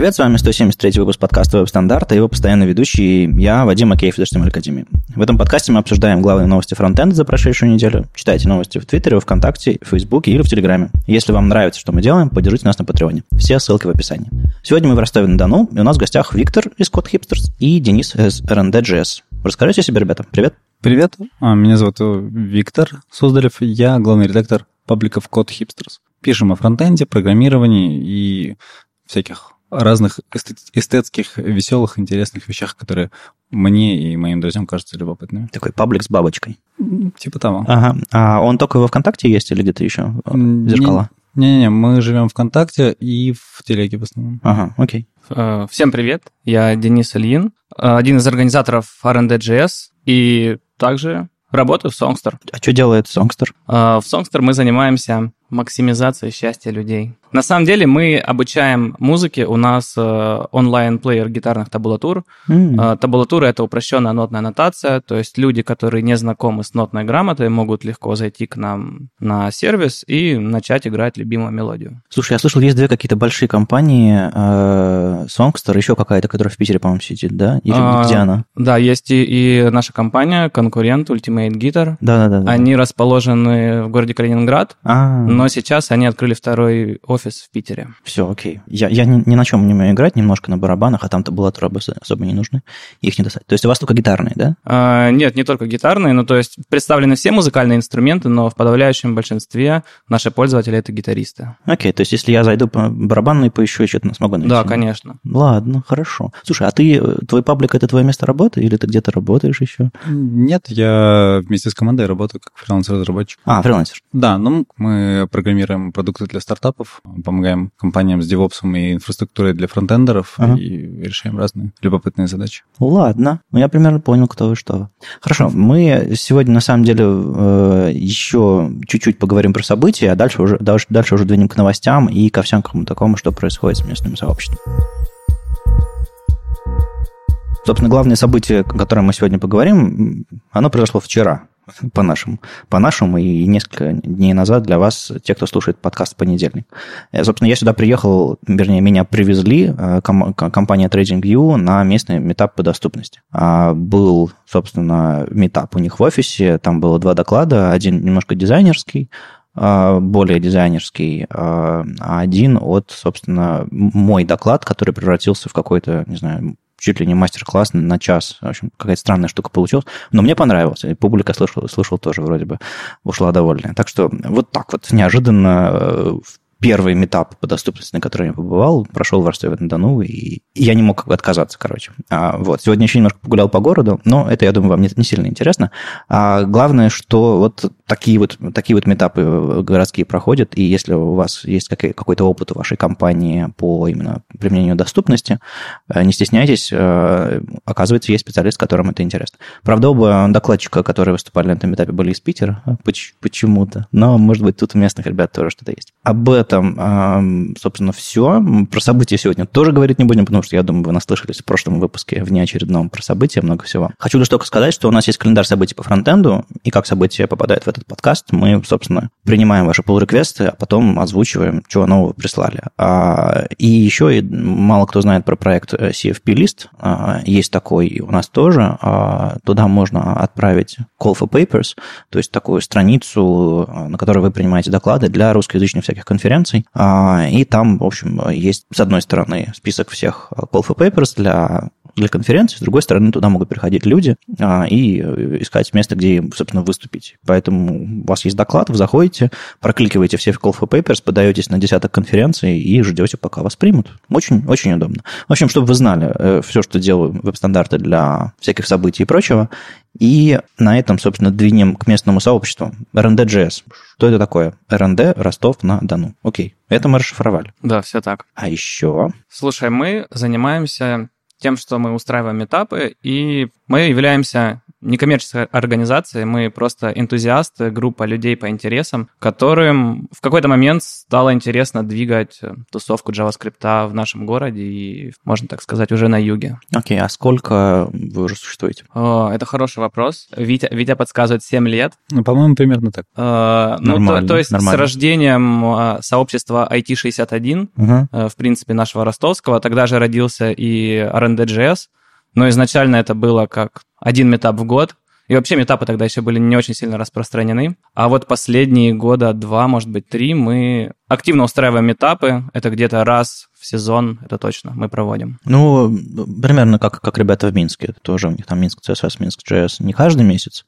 привет, с вами 173-й выпуск подкаста Web Standards и его постоянный ведущий, я, Вадим Макеев из HTML Академии. В этом подкасте мы обсуждаем главные новости фронтенда за прошедшую неделю. Читайте новости в Твиттере, ВКонтакте, в Фейсбуке или в Телеграме. Если вам нравится, что мы делаем, поддержите нас на Патреоне. Все ссылки в описании. Сегодня мы в Ростове-на-Дону, и у нас в гостях Виктор из Code Hipsters и Денис из RND.js. Расскажите о себе, ребята. Привет. Привет. Меня зовут Виктор Суздалев. Я главный редактор пабликов Code Hipsters. Пишем о фронтенде, программировании и всяких разных эстетских, веселых, интересных вещах, которые мне и моим друзьям кажутся любопытными. Такой паблик с бабочкой. Типа того. Ага. А он только во ВКонтакте есть или где-то еще? Зеркала? Не-не-не, мы живем в ВКонтакте и в Телеге в основном. Ага, окей. Всем привет, я Денис Ильин, один из организаторов RND.js и также работаю в Songsterr. А что делает Songsterr? В Songsterr мы занимаемся максимизацией счастья людей. На самом деле мы обучаем музыке, у нас онлайн-плеер гитарных табулатур. Табулатура — это упрощенная нотная аннотация, то есть люди, которые не знакомы с нотной грамотой, могут легко зайти к нам на сервис и начать играть любимую мелодию. Слушай, я слышал, есть две какие-то большие компании, Songsterr, еще какая-то, которая в Питере, по-моему, сидит, да? Или где она? Да, есть и наша компания, конкурент Ultimate Guitar. Да-да-да. Они расположены в городе Калининград, но сейчас они открыли второй офис в Питере. Все, окей. Я ни на чем не умею играть, немножко на барабанах, а там табулатуры особо не нужны, их не достать. То есть у вас только гитарные, да? Нет, не только гитарные, но то есть представлены все музыкальные инструменты, но в подавляющем большинстве наши пользователи — это гитаристы. Окей, то есть если я зайду по барабанной, поищу, что-то смогу найти? Да, конечно. Ладно, хорошо. Слушай, а твой паблик — это твое место работы или ты где-то работаешь еще? Нет, я вместе с командой работаю как фрилансер-разработчик. Фрилансер. Да, ну мы программируем продукты для стартапов, помогаем компаниям с девопсом и инфраструктурой для фронтендеров и решаем разные любопытные задачи. Ладно. Я примерно понял, кто вы, что вы. Хорошо. Мы сегодня, на самом деле, еще чуть-чуть поговорим про события, а дальше уже двинем к новостям и ко всякому такому, что происходит с местным сообществом. Собственно, главное событие, о котором мы сегодня поговорим, оно произошло вчера. По-нашему, и несколько дней назад для вас, те, кто слушает подкаст в понедельник. Собственно, я сюда приехал, вернее, меня привезли, компания TradingView, на местный митап по доступности. Был, собственно, митап у них в офисе, там было два доклада, один немножко дизайнерский, более дизайнерский, а один от, собственно, мой доклад, который превратился в какой-то, не знаю, чуть ли не мастер-класс на час. В общем, какая-то странная штука получилась. Но мне понравилось. И публика слышала тоже, вроде бы, ушла довольная. Так что вот так вот неожиданно первый митап по доступности, на который я побывал, прошел в Ростове-на-Дону, и я не мог отказаться, короче. Вот. Сегодня еще немножко погулял по городу, но это, я думаю, вам не сильно интересно. Главное, что вот такие вот митапы городские проходят, и если у вас есть какой-то опыт у вашей компании по именно применению доступности, не стесняйтесь, оказывается, есть специалист, которым это интересно. Правда, оба докладчика, которые выступали на этом митапе, были из Питера почему-то, но, может быть, тут у местных ребят тоже что-то есть. Там, собственно, все. Про события сегодня тоже говорить не будем, потому что, я думаю, вы наслышались в прошлом выпуске внеочередном про события, много всего. Хочу лишь только сказать, что у нас есть календарь событий по фронтенду, и как события попадают в этот подкаст, мы, собственно, принимаем ваши pull-реквесты, а потом озвучиваем, чего нового прислали. И еще мало кто знает про проект CFP-лист. Есть такой у нас тоже. Туда можно отправить call for papers, то есть такую страницу, на которой вы принимаете доклады для русскоязычных всяких конференций, и там, в общем, есть, с одной стороны, список всех call for papers для конференции, с другой стороны, туда могут приходить люди и искать место, где, собственно, выступить. Поэтому у вас есть доклад, вы заходите, прокликиваете все call for papers, подаетесь на десяток конференций и ждете, пока вас примут. Очень-очень удобно. В общем, чтобы вы знали все, что делаю веб-стандарты для всяких событий и прочего. И на этом, собственно, двинем к местному сообществу. RND.js. Что это такое? RND Ростов-на-Дону. Окей, это мы расшифровали. Да, все так. А еще? Слушай, мы занимаемся тем, что мы устраиваем этапы, и мы являемся некоммерческая организация, мы просто энтузиасты, группа людей по интересам, которым в какой-то момент стало интересно двигать тусовку JavaScript в нашем городе и, можно так сказать, уже на юге. Окей, а сколько вы уже существуете? Это хороший вопрос. Витя подсказывает 7 лет. Ну, по-моему, примерно так. Нормально, то есть нормально. С рождением сообщества IT61, в принципе, нашего ростовского, тогда же родился и RND.js, но изначально это было как один метап в год. И вообще метапы тогда еще были не очень сильно распространены. А вот последние года 2, может быть, 3 мы активно устраиваем метапы. Это где-то раз в сезон, это точно, мы проводим. Ну, примерно как ребята в Минске. Тоже у них там Минск CSS, Минск JS не каждый месяц,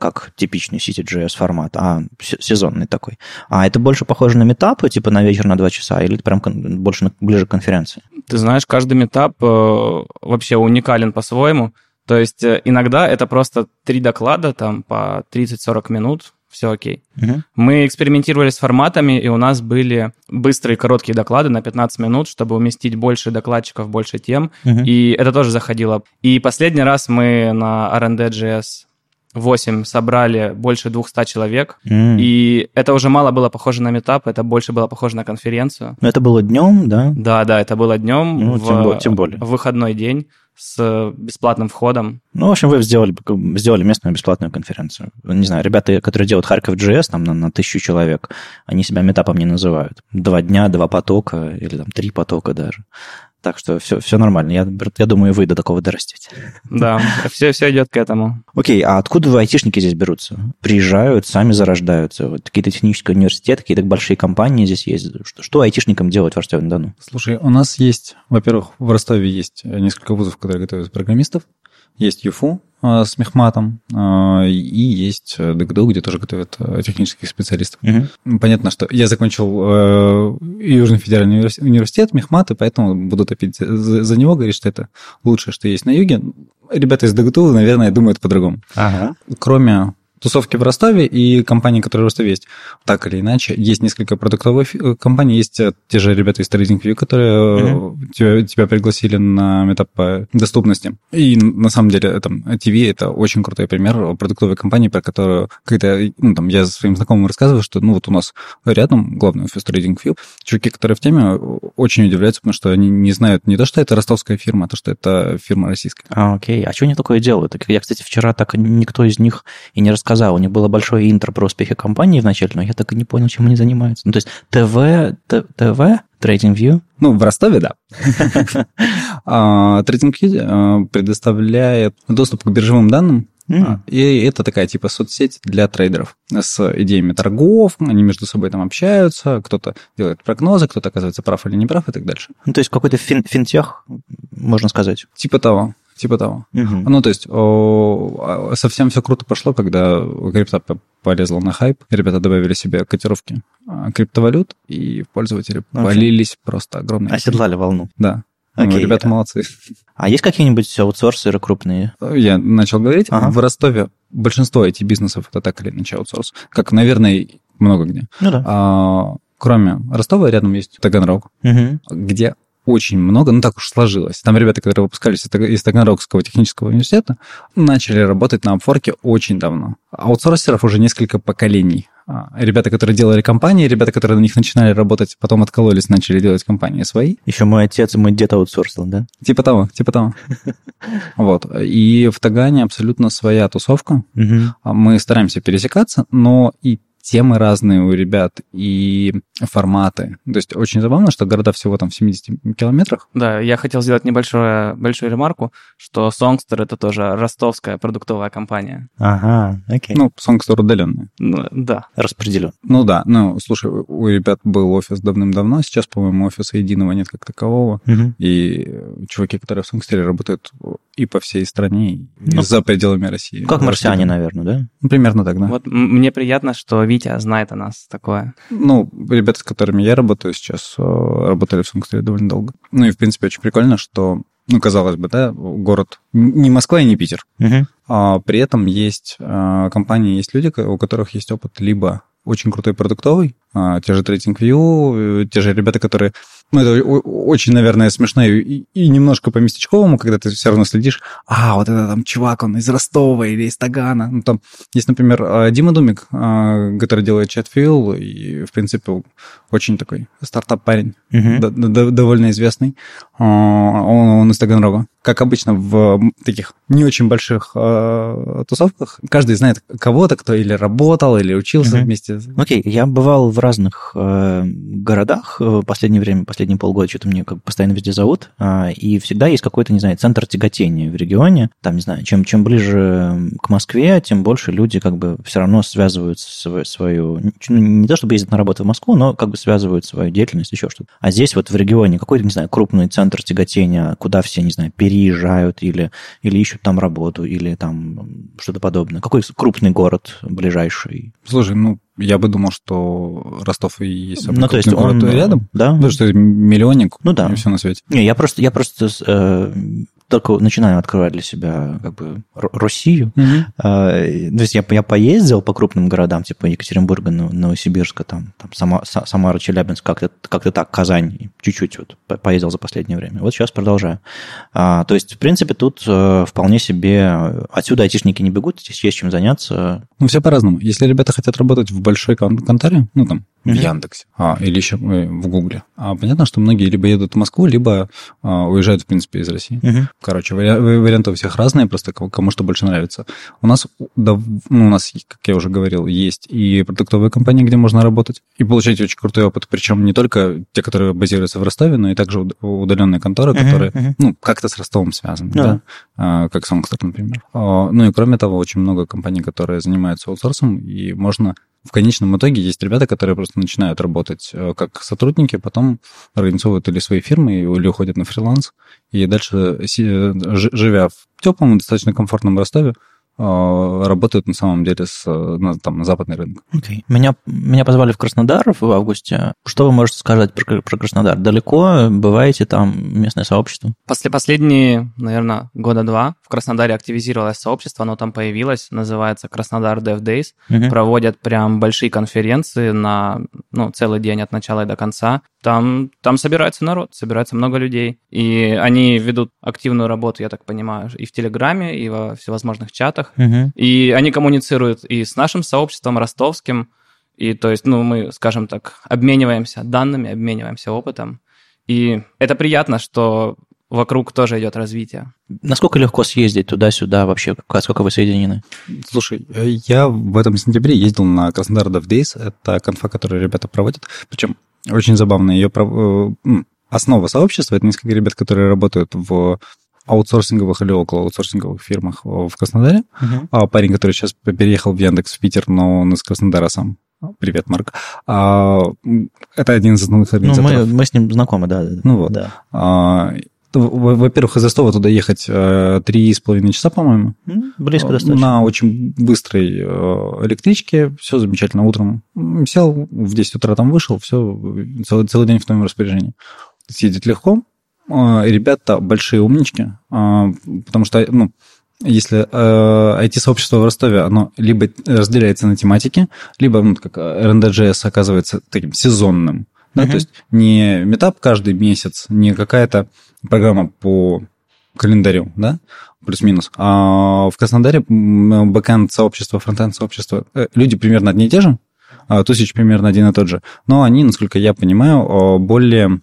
как типичный CityJS формат, а сезонный такой. А это больше похоже на метапы, типа на вечер на 2 часа, или прям больше ближе к конференции? Ты знаешь, каждый метап вообще уникален по-своему. То есть иногда это просто 3 доклада там по 30-40 минут, все окей. Мы экспериментировали с форматами, и у нас были быстрые короткие доклады на 15 минут, чтобы уместить больше докладчиков, больше тем, и это тоже заходило. И последний раз мы на RND.js 8 собрали больше 200 человек, и это уже мало было похоже на метап, это больше было похоже на конференцию. Но это было днем, да? Да, это было днем, ну, тем более. В выходной день. С бесплатным входом. Ну, в общем, вы сделали местную бесплатную конференцию. Не знаю, ребята, которые делают Харьков.js там на 1000 человек, они себя метапом не называют. 2 дня, 2 потока или там 3 потока даже. Так что все нормально. Я думаю, вы до такого дорастете. Да, все идет к этому. Окей, а откуда вы, айтишники, здесь берутся? Приезжают, сами зарождаются. Вот какие-то технические университеты, какие-то большие компании здесь есть. Что айтишникам делать в Ростове-на-Дону? Слушай, у нас есть, во-первых, в Ростове есть несколько вузов, которые готовят программистов. Есть ЮФУ с Мехматом, и есть ДГТУ, где тоже готовят технических специалистов. Понятно, что я закончил Южный Федеральный университет, Мехмат, и поэтому буду топить за него, говорить, что это лучшее, что есть на юге. Ребята из ДГТУ, наверное, думают по-другому. Ага. Кроме тусовки в Ростове и компаний, которые в Ростове есть, так или иначе, есть несколько продуктовых компаний, есть те же ребята из TradingView, которые тебя пригласили на метап по доступности. И на самом деле там TV — это очень крутой пример продуктовой компании, про которую когда я своим знакомым рассказываю, что вот у нас рядом главный офис TradingView, чуваки, которые в теме, очень удивляются, потому что они не знают не то, что это ростовская фирма, а то, что это фирма российская. Окей, а что они такое делают? Я, кстати, вчера так никто из них и не рассказал. У них было большое интро про успехи компании вначале, но я так и не понял, чем они занимаются. То есть ТВ, TradingView? В Ростове, да. TradingView предоставляет доступ к биржевым данным, и это такая типа соцсеть для трейдеров с идеями торгов, они между собой там общаются, кто-то делает прогнозы, кто-то оказывается прав или не прав и так дальше. То есть какой-то финтех, можно сказать. Типа того. То есть совсем все круто пошло, когда крипта полезла на хайп. Ребята добавили себе котировки криптовалют, и пользователи полились просто огромные. Оседлали волну. Да. Окей. Ребята молодцы. А есть какие-нибудь аутсорсеры крупные? Я начал говорить. Ага. В Ростове большинство IT-бизнесов это так или иначе аутсорс. Как, наверное, много где. Ну да. Кроме Ростова рядом есть Таганрог, где очень много, так уж сложилось. Там ребята, которые выпускались из Таганрогского технического университета, начали работать на апфорке очень давно. Аутсорсеров уже несколько поколений. Ребята, которые делали компании, ребята, которые на них начинали работать, потом откололись, начали делать компании свои. Еще мой отец и мой дед аутсорсил, да? Типа того. И в Тагане абсолютно своя тусовка. Мы стараемся пересекаться, но и темы разные у ребят и форматы. То есть очень забавно, что города всего там в 70 километрах. Да, я хотел сделать небольшую ремарку, что Songsterr — это тоже ростовская продуктовая компания. Ага, окей. Songsterr удаленный. Да. Распределен. Слушай, у ребят был офис давным-давно, сейчас, по-моему, офиса единого нет как такового. И чуваки, которые в Songsterr работают и по всей стране, и за пределами России. Как марсиане, наверное, да? Примерно так, да. Вот мне приятно, что Витя знает о нас такое. Ребята, с которыми я работаю сейчас, работали в Songsterr довольно долго. И, в принципе, очень прикольно, что, казалось бы, да, город не Москва и не Питер. А при этом есть компании, есть люди, у которых есть опыт либо очень крутой продуктовый, те же TradingView, те же ребята, которые... Ну, это очень, наверное, смешно и немножко по-местечковому, когда ты все равно следишь. А, вот это там чувак, он из Ростова или из Тагана. Ну, там есть, например, Дима Думик, который делает ChatFuel, и, в принципе, очень такой стартап-парень, довольно известный. Он из Таганрога. Как обычно в таких не очень больших тусовках, каждый знает кого-то, кто или работал, или учился вместе. Окей, я бывал в разных городах в последнее время, последние полгода, что-то мне как бы постоянно везде зовут, и всегда есть какой-то, не знаю, центр тяготения в регионе. Там, не знаю, чем ближе к Москве, тем больше люди как бы все равно связывают свою... Не то чтобы ездят на работу в Москву, но как бы связывают свою деятельность, еще что-то. А здесь вот в регионе какой-то, не знаю, крупный центр тяготения, куда все, не знаю, переезжают или ищут там работу, или там что-то подобное. Какой крупный город ближайший? Слушай, ну, я бы думал, что Ростов и есть самый крупный город рядом. Да. Потому что миллионник, ну, да. И все на свете. Не, я просто только начинаю открывать для себя как бы Россию. То есть я поездил по крупным городам, типа Екатеринбурга, Новосибирска, там Самара, Челябинск, как-то так, Казань, чуть-чуть вот поездил за последнее время. Вот сейчас продолжаю. То есть, в принципе, тут вполне себе... Отсюда айтишники не бегут, здесь есть чем заняться. Ну, все по-разному. Если ребята хотят работать в большой конторе, ну, там, в Яндексе, или еще в Гугле, понятно, что многие либо едут в Москву, либо уезжают, в принципе, из России. Короче, варианты у всех разные, просто кому что больше нравится. У нас, как я уже говорил, есть и продуктовые компании, где можно работать и получать очень крутой опыт, причем не только те, которые базируются в Ростове, но и также удаленные конторы, которые ну, как-то с Ростовом связаны, как Songsterr, например. Ну и кроме того, очень много компаний, которые занимаются аутсорсом, и можно... В конечном итоге есть ребята, которые просто начинают работать как сотрудники, потом организовывают или свои фирмы, или уходят на фриланс, и дальше, живя в теплом, достаточно комфортном Ростове, работают на самом деле на западный рынок. Окей. Меня позвали в Краснодар в августе. Что вы можете сказать про Краснодар? Далеко бываете там местное сообщество? Последние, наверное, года два в Краснодаре активизировалось сообщество, оно там появилось, называется Краснодар Dev Days. Проводят прям большие конференции на целый день от начала и до конца. Там собирается народ, собирается много людей. И они ведут активную работу, я так понимаю, и в Телеграме, и во всевозможных чатах. И они коммуницируют и с нашим сообществом ростовским. И то есть, мы, скажем так, обмениваемся данными, обмениваемся опытом. И это приятно, что вокруг тоже идет развитие. Насколько легко съездить туда-сюда вообще? Сколько вы соединены? Слушай, я в этом сентябре ездил на Краснодар Dev Days. Это конфа, которую ребята проводят. Причем очень забавно. Ее основа сообщества — это несколько ребят, которые работают в аутсорсинговых или около аутсорсинговых фирмах в Краснодаре. А парень, который сейчас переехал в Яндекс, в Питер, но он из Краснодара сам. Привет, Марк. Это один из основных организаторов. Мы с ним знакомы, да. Ну вот. Да. Во-первых, из Ростова туда ехать 3,5 часа, по-моему. Близко достаточно. На очень быстрой электричке. Все замечательно. Утром сел, в 10 утра там вышел, все, целый день в твоем распоряжении. Съездить легко. Ребята большие умнички, потому что, если IT-сообщество в Ростове, оно либо разделяется на тематики, либо, как RND.js оказывается таким сезонным. Да, то есть не метап каждый месяц, не какая-то программа по календарю, да, плюс-минус. А в Краснодаре бэкэнд-сообщество, фронтенд-сообщество, люди примерно одни и те же, тусич примерно один и тот же, но они, насколько я понимаю, более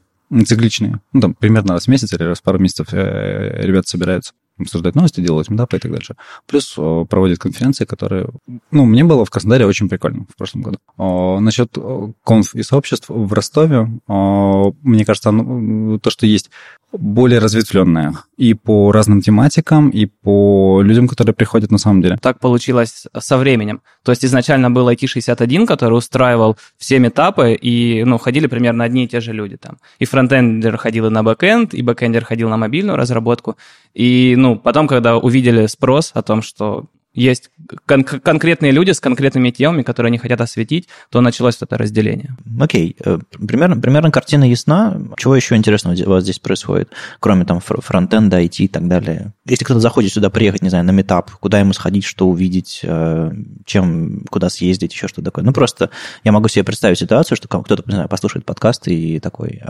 цикличные. Там примерно раз в месяц или раз в пару месяцев ребята собираются обсуждать новости, делать метапы и так дальше. Плюс проводят конференции, которые... мне было в Краснодаре очень прикольно в прошлом году. Насчет конф и сообществ в Ростове, мне кажется, то, что есть более разветвленное и по разным тематикам, и по людям, которые приходят на самом деле. Так получилось со временем. То есть изначально был IT61, который устраивал все метапы, и ходили примерно одни и те же люди там. И фронтендер ходил и на бэкэнд, и бэкэндер ходил на мобильную разработку, и потом, когда увидели спрос о том, что есть конкретные люди с конкретными темами, которые они хотят осветить, то началось вот это разделение. Окей. Примерно картина ясна. Чего еще интересного у вас здесь происходит? Кроме там фронтенда, IT и так далее. Если кто-то захочет сюда приехать, не знаю, на митап, куда ему сходить, что увидеть, чем, куда съездить, еще что-то такое. Ну, просто я могу себе представить ситуацию, что кто-то, не знаю, послушает подкаст и такой...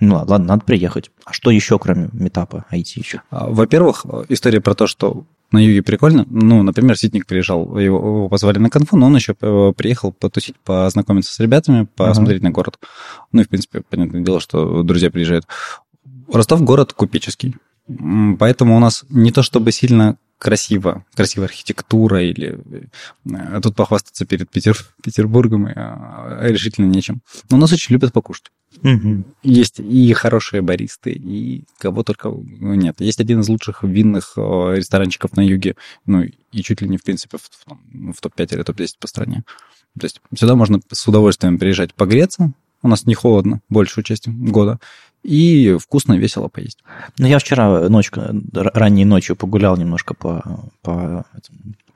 Ну ладно, надо приехать. А что еще, кроме митапа, IT еще? Во-первых, история про то, что на юге прикольно. Ну, например, Ситник приезжал, его позвали на конфу, но он еще приехал потусить, познакомиться с ребятами, посмотреть на город. Ну и, в принципе, понятное дело, что друзья приезжают. Ростов город купеческий. Поэтому у нас не то чтобы сильно... красивая архитектура, или тут похвастаться перед Петербургом решительно нечем. Но нас очень любят покушать. Угу. Есть и хорошие баристы, и кого только нет. Есть один из лучших винных ресторанчиков на юге, ну и чуть ли не в принципе в топ-5 или топ-10 по стране. То есть сюда можно с удовольствием приезжать погреться, у нас не холодно большую часть года, и вкусно и весело поесть. Ну, я вчера ранней ночью погулял немножко по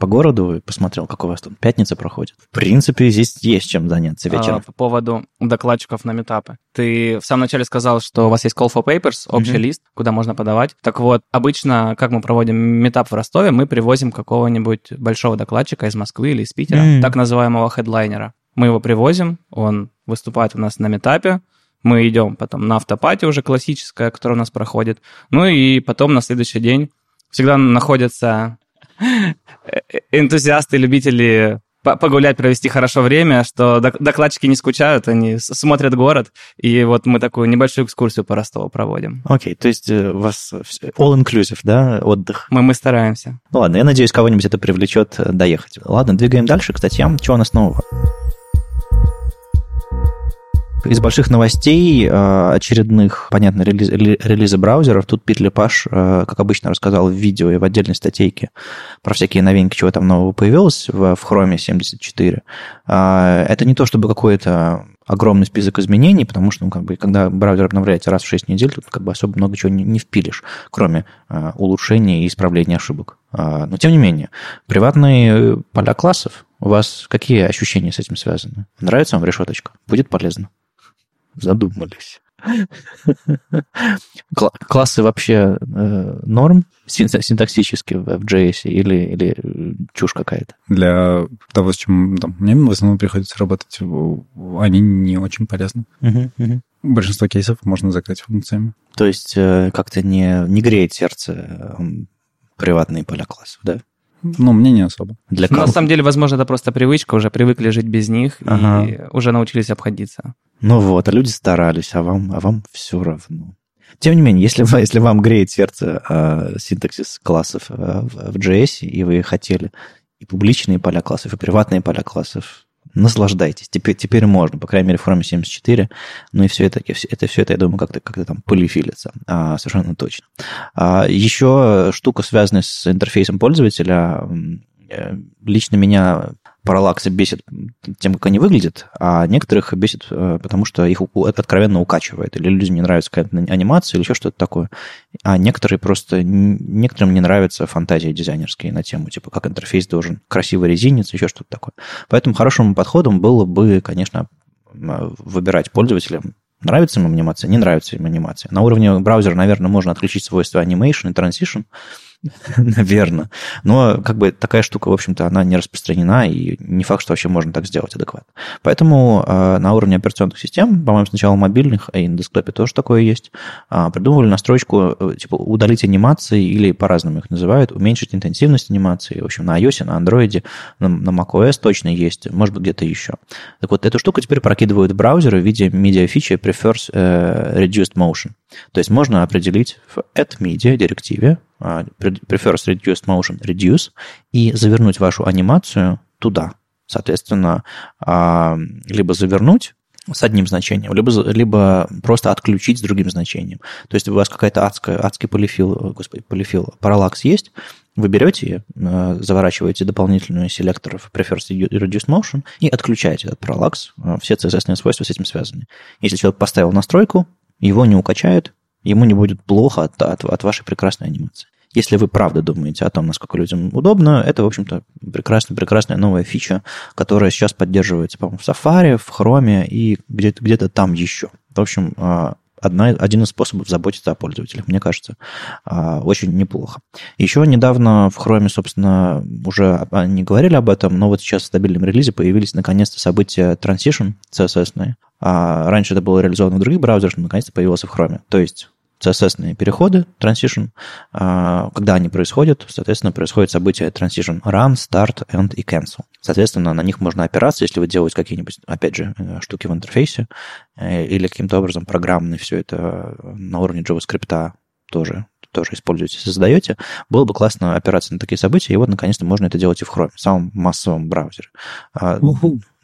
городу и посмотрел, как у вас тут пятница проходит. В принципе, здесь есть чем заняться вечером. По поводу докладчиков на митапы. Ты в самом начале сказал, что у вас есть Call for Papers, общий лист, куда можно подавать. Так вот, обычно, как мы проводим митап в Ростове, мы привозим какого-нибудь большого докладчика из Москвы или из Питера, так называемого хедлайнера. Мы его привозим, он выступает у нас на митапе, мы идем потом на автопати уже классическая, которая у нас проходит, ну и потом на следующий день всегда находятся энтузиасты, любители погулять, провести хорошо время, что докладчики не скучают, они смотрят город, и вот мы такую небольшую экскурсию по Ростову проводим. Окей, то есть у вас all-inclusive, да, отдых? Мы стараемся. Ну ладно, я надеюсь, кого-нибудь это привлечет доехать. Ладно, двигаем дальше к статьям. Чего у нас нового? Из больших новостей очередных, понятно, релизы браузеров, тут Пит Лепаш, как обычно, рассказал в видео и в отдельной статейке про всякие новинки, чего там нового появилось в Chrome 74. Это не то, чтобы какое-то огромный список изменений, потому что, ну, как бы, когда браузер обновляется раз в 6 недель, тут как бы особо много чего не впилишь, кроме улучшения и исправления ошибок. Но, тем не менее, приватные поля классов, у вас какие ощущения с этим связаны? Нравится вам решеточка? Будет полезно? Задумались. Классы вообще норм синтаксически в JS или чушь какая-то? Для того, с чем там, мне в основном приходится работать, они не очень полезны. Большинство кейсов можно закрыть функциями. То есть как-то не греет сердце приватные поля классов, да? Ну, мне не особо. На самом деле, возможно, это просто привычка, уже привыкли жить без них и уже научились обходиться. Ну вот, а люди старались, а вам все равно. Тем не менее, если вам греет сердце синтаксис классов в JS, и вы хотели и публичные поля классов, и приватные поля классов, наслаждайтесь. Теперь можно, по крайней мере, в Chrome 74. Ну и все это, я думаю, как-то там полифилится. Совершенно точно. Еще штука, связанная с интерфейсом пользователя. Лично меня параллаксы бесит тем, как они выглядят, а некоторых бесит, потому что их откровенно укачивает, или людям не нравится какая-то анимация, или еще что-то такое. А некоторым не нравятся фантазии дизайнерские на тему, типа, как интерфейс должен красиво резиниться, еще что-то такое. Поэтому хорошим подходом было бы, конечно, выбирать пользователям, нравится им анимация, не нравится им анимация. На уровне браузера, наверное, можно отключить свойства animation и transition, наверное. Но как бы такая штука, в общем-то, она не распространена, и не факт, что вообще можно так сделать адекватно. Поэтому на уровне операционных систем, по-моему, сначала мобильных, и на десктопе тоже такое есть, придумывали настройку, типа, удалить анимации, или по-разному их называют, уменьшить интенсивность анимации. В общем, на iOS, на Android, на macOS точно есть, может быть, где-то еще. Так вот, эту штуку теперь прокидывают в браузеры в виде media-фичи prefers reduced motion. То есть можно определить в add-media директиве prefers reduced motion reduce и завернуть вашу анимацию туда. Соответственно, либо завернуть с одним значением, либо просто отключить с другим значением. То есть у вас какая-то адский полифил, параллакс есть, вы берете, заворачиваете дополнительные селекторы в Prefers Reduced Motion и отключаете этот параллакс, все CSS-ные свойства с этим связаны. Если человек поставил настройку, его не укачает, ему не будет плохо от вашей прекрасной анимации. Если вы правда думаете о том, насколько людям удобно, это, в общем-то, прекрасная новая фича, которая сейчас поддерживается, по-моему, в Safari, в Chrome и где-то там еще. В общем, один из способов заботиться о пользователях, мне кажется, очень неплохо. Еще недавно в Chrome, собственно, уже не говорили об этом, но вот сейчас в стабильном релизе появились наконец-то события Transition CSS-ные. Раньше это было реализовано в других браузерах, но наконец-то появилось в Chrome. То есть CSS-ные переходы, Transition, когда они происходят, соответственно, происходят события Transition Run, Start, End и Cancel. Соответственно, на них можно опираться, если вы делаете какие-нибудь, опять же, штуки в интерфейсе или каким-то образом программно все это на уровне JavaScript тоже используете, создаете. Было бы классно опираться на такие события, и вот, наконец-то, можно это делать и в Chrome, в самом массовом браузере.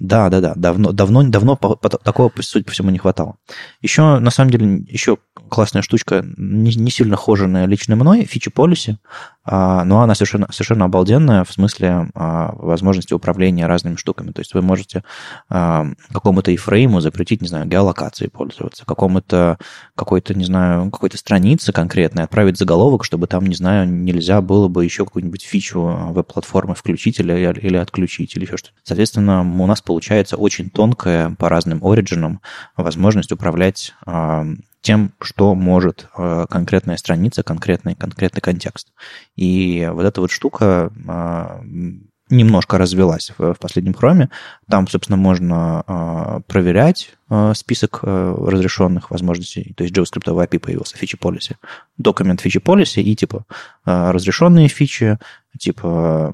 Да. Давно такого, судя по всему, не хватало. Еще, на самом деле, еще классная штучка, не сильно хоженая лично мной, фича Policy, но она совершенно обалденная в смысле возможности управления разными штуками. То есть вы можете какому-то iframe запретить, не знаю, геолокацией пользоваться, какой-то странице конкретной отправить заголовок, чтобы там, не знаю, нельзя было бы еще какую-нибудь фичу веб-платформы включить или отключить, или еще что-то. Соответственно, у нас получается очень тонкая по разным ориджинам возможность управлять тем, что может конкретная страница, конкретный контекст. И вот эта вот штука немножко развелась в последнем Chrome. Там, собственно, можно проверять список разрешенных возможностей. То есть JavaScript-овый API появился, фичи policy. Документ фичи policy и типа разрешенные фичи, типа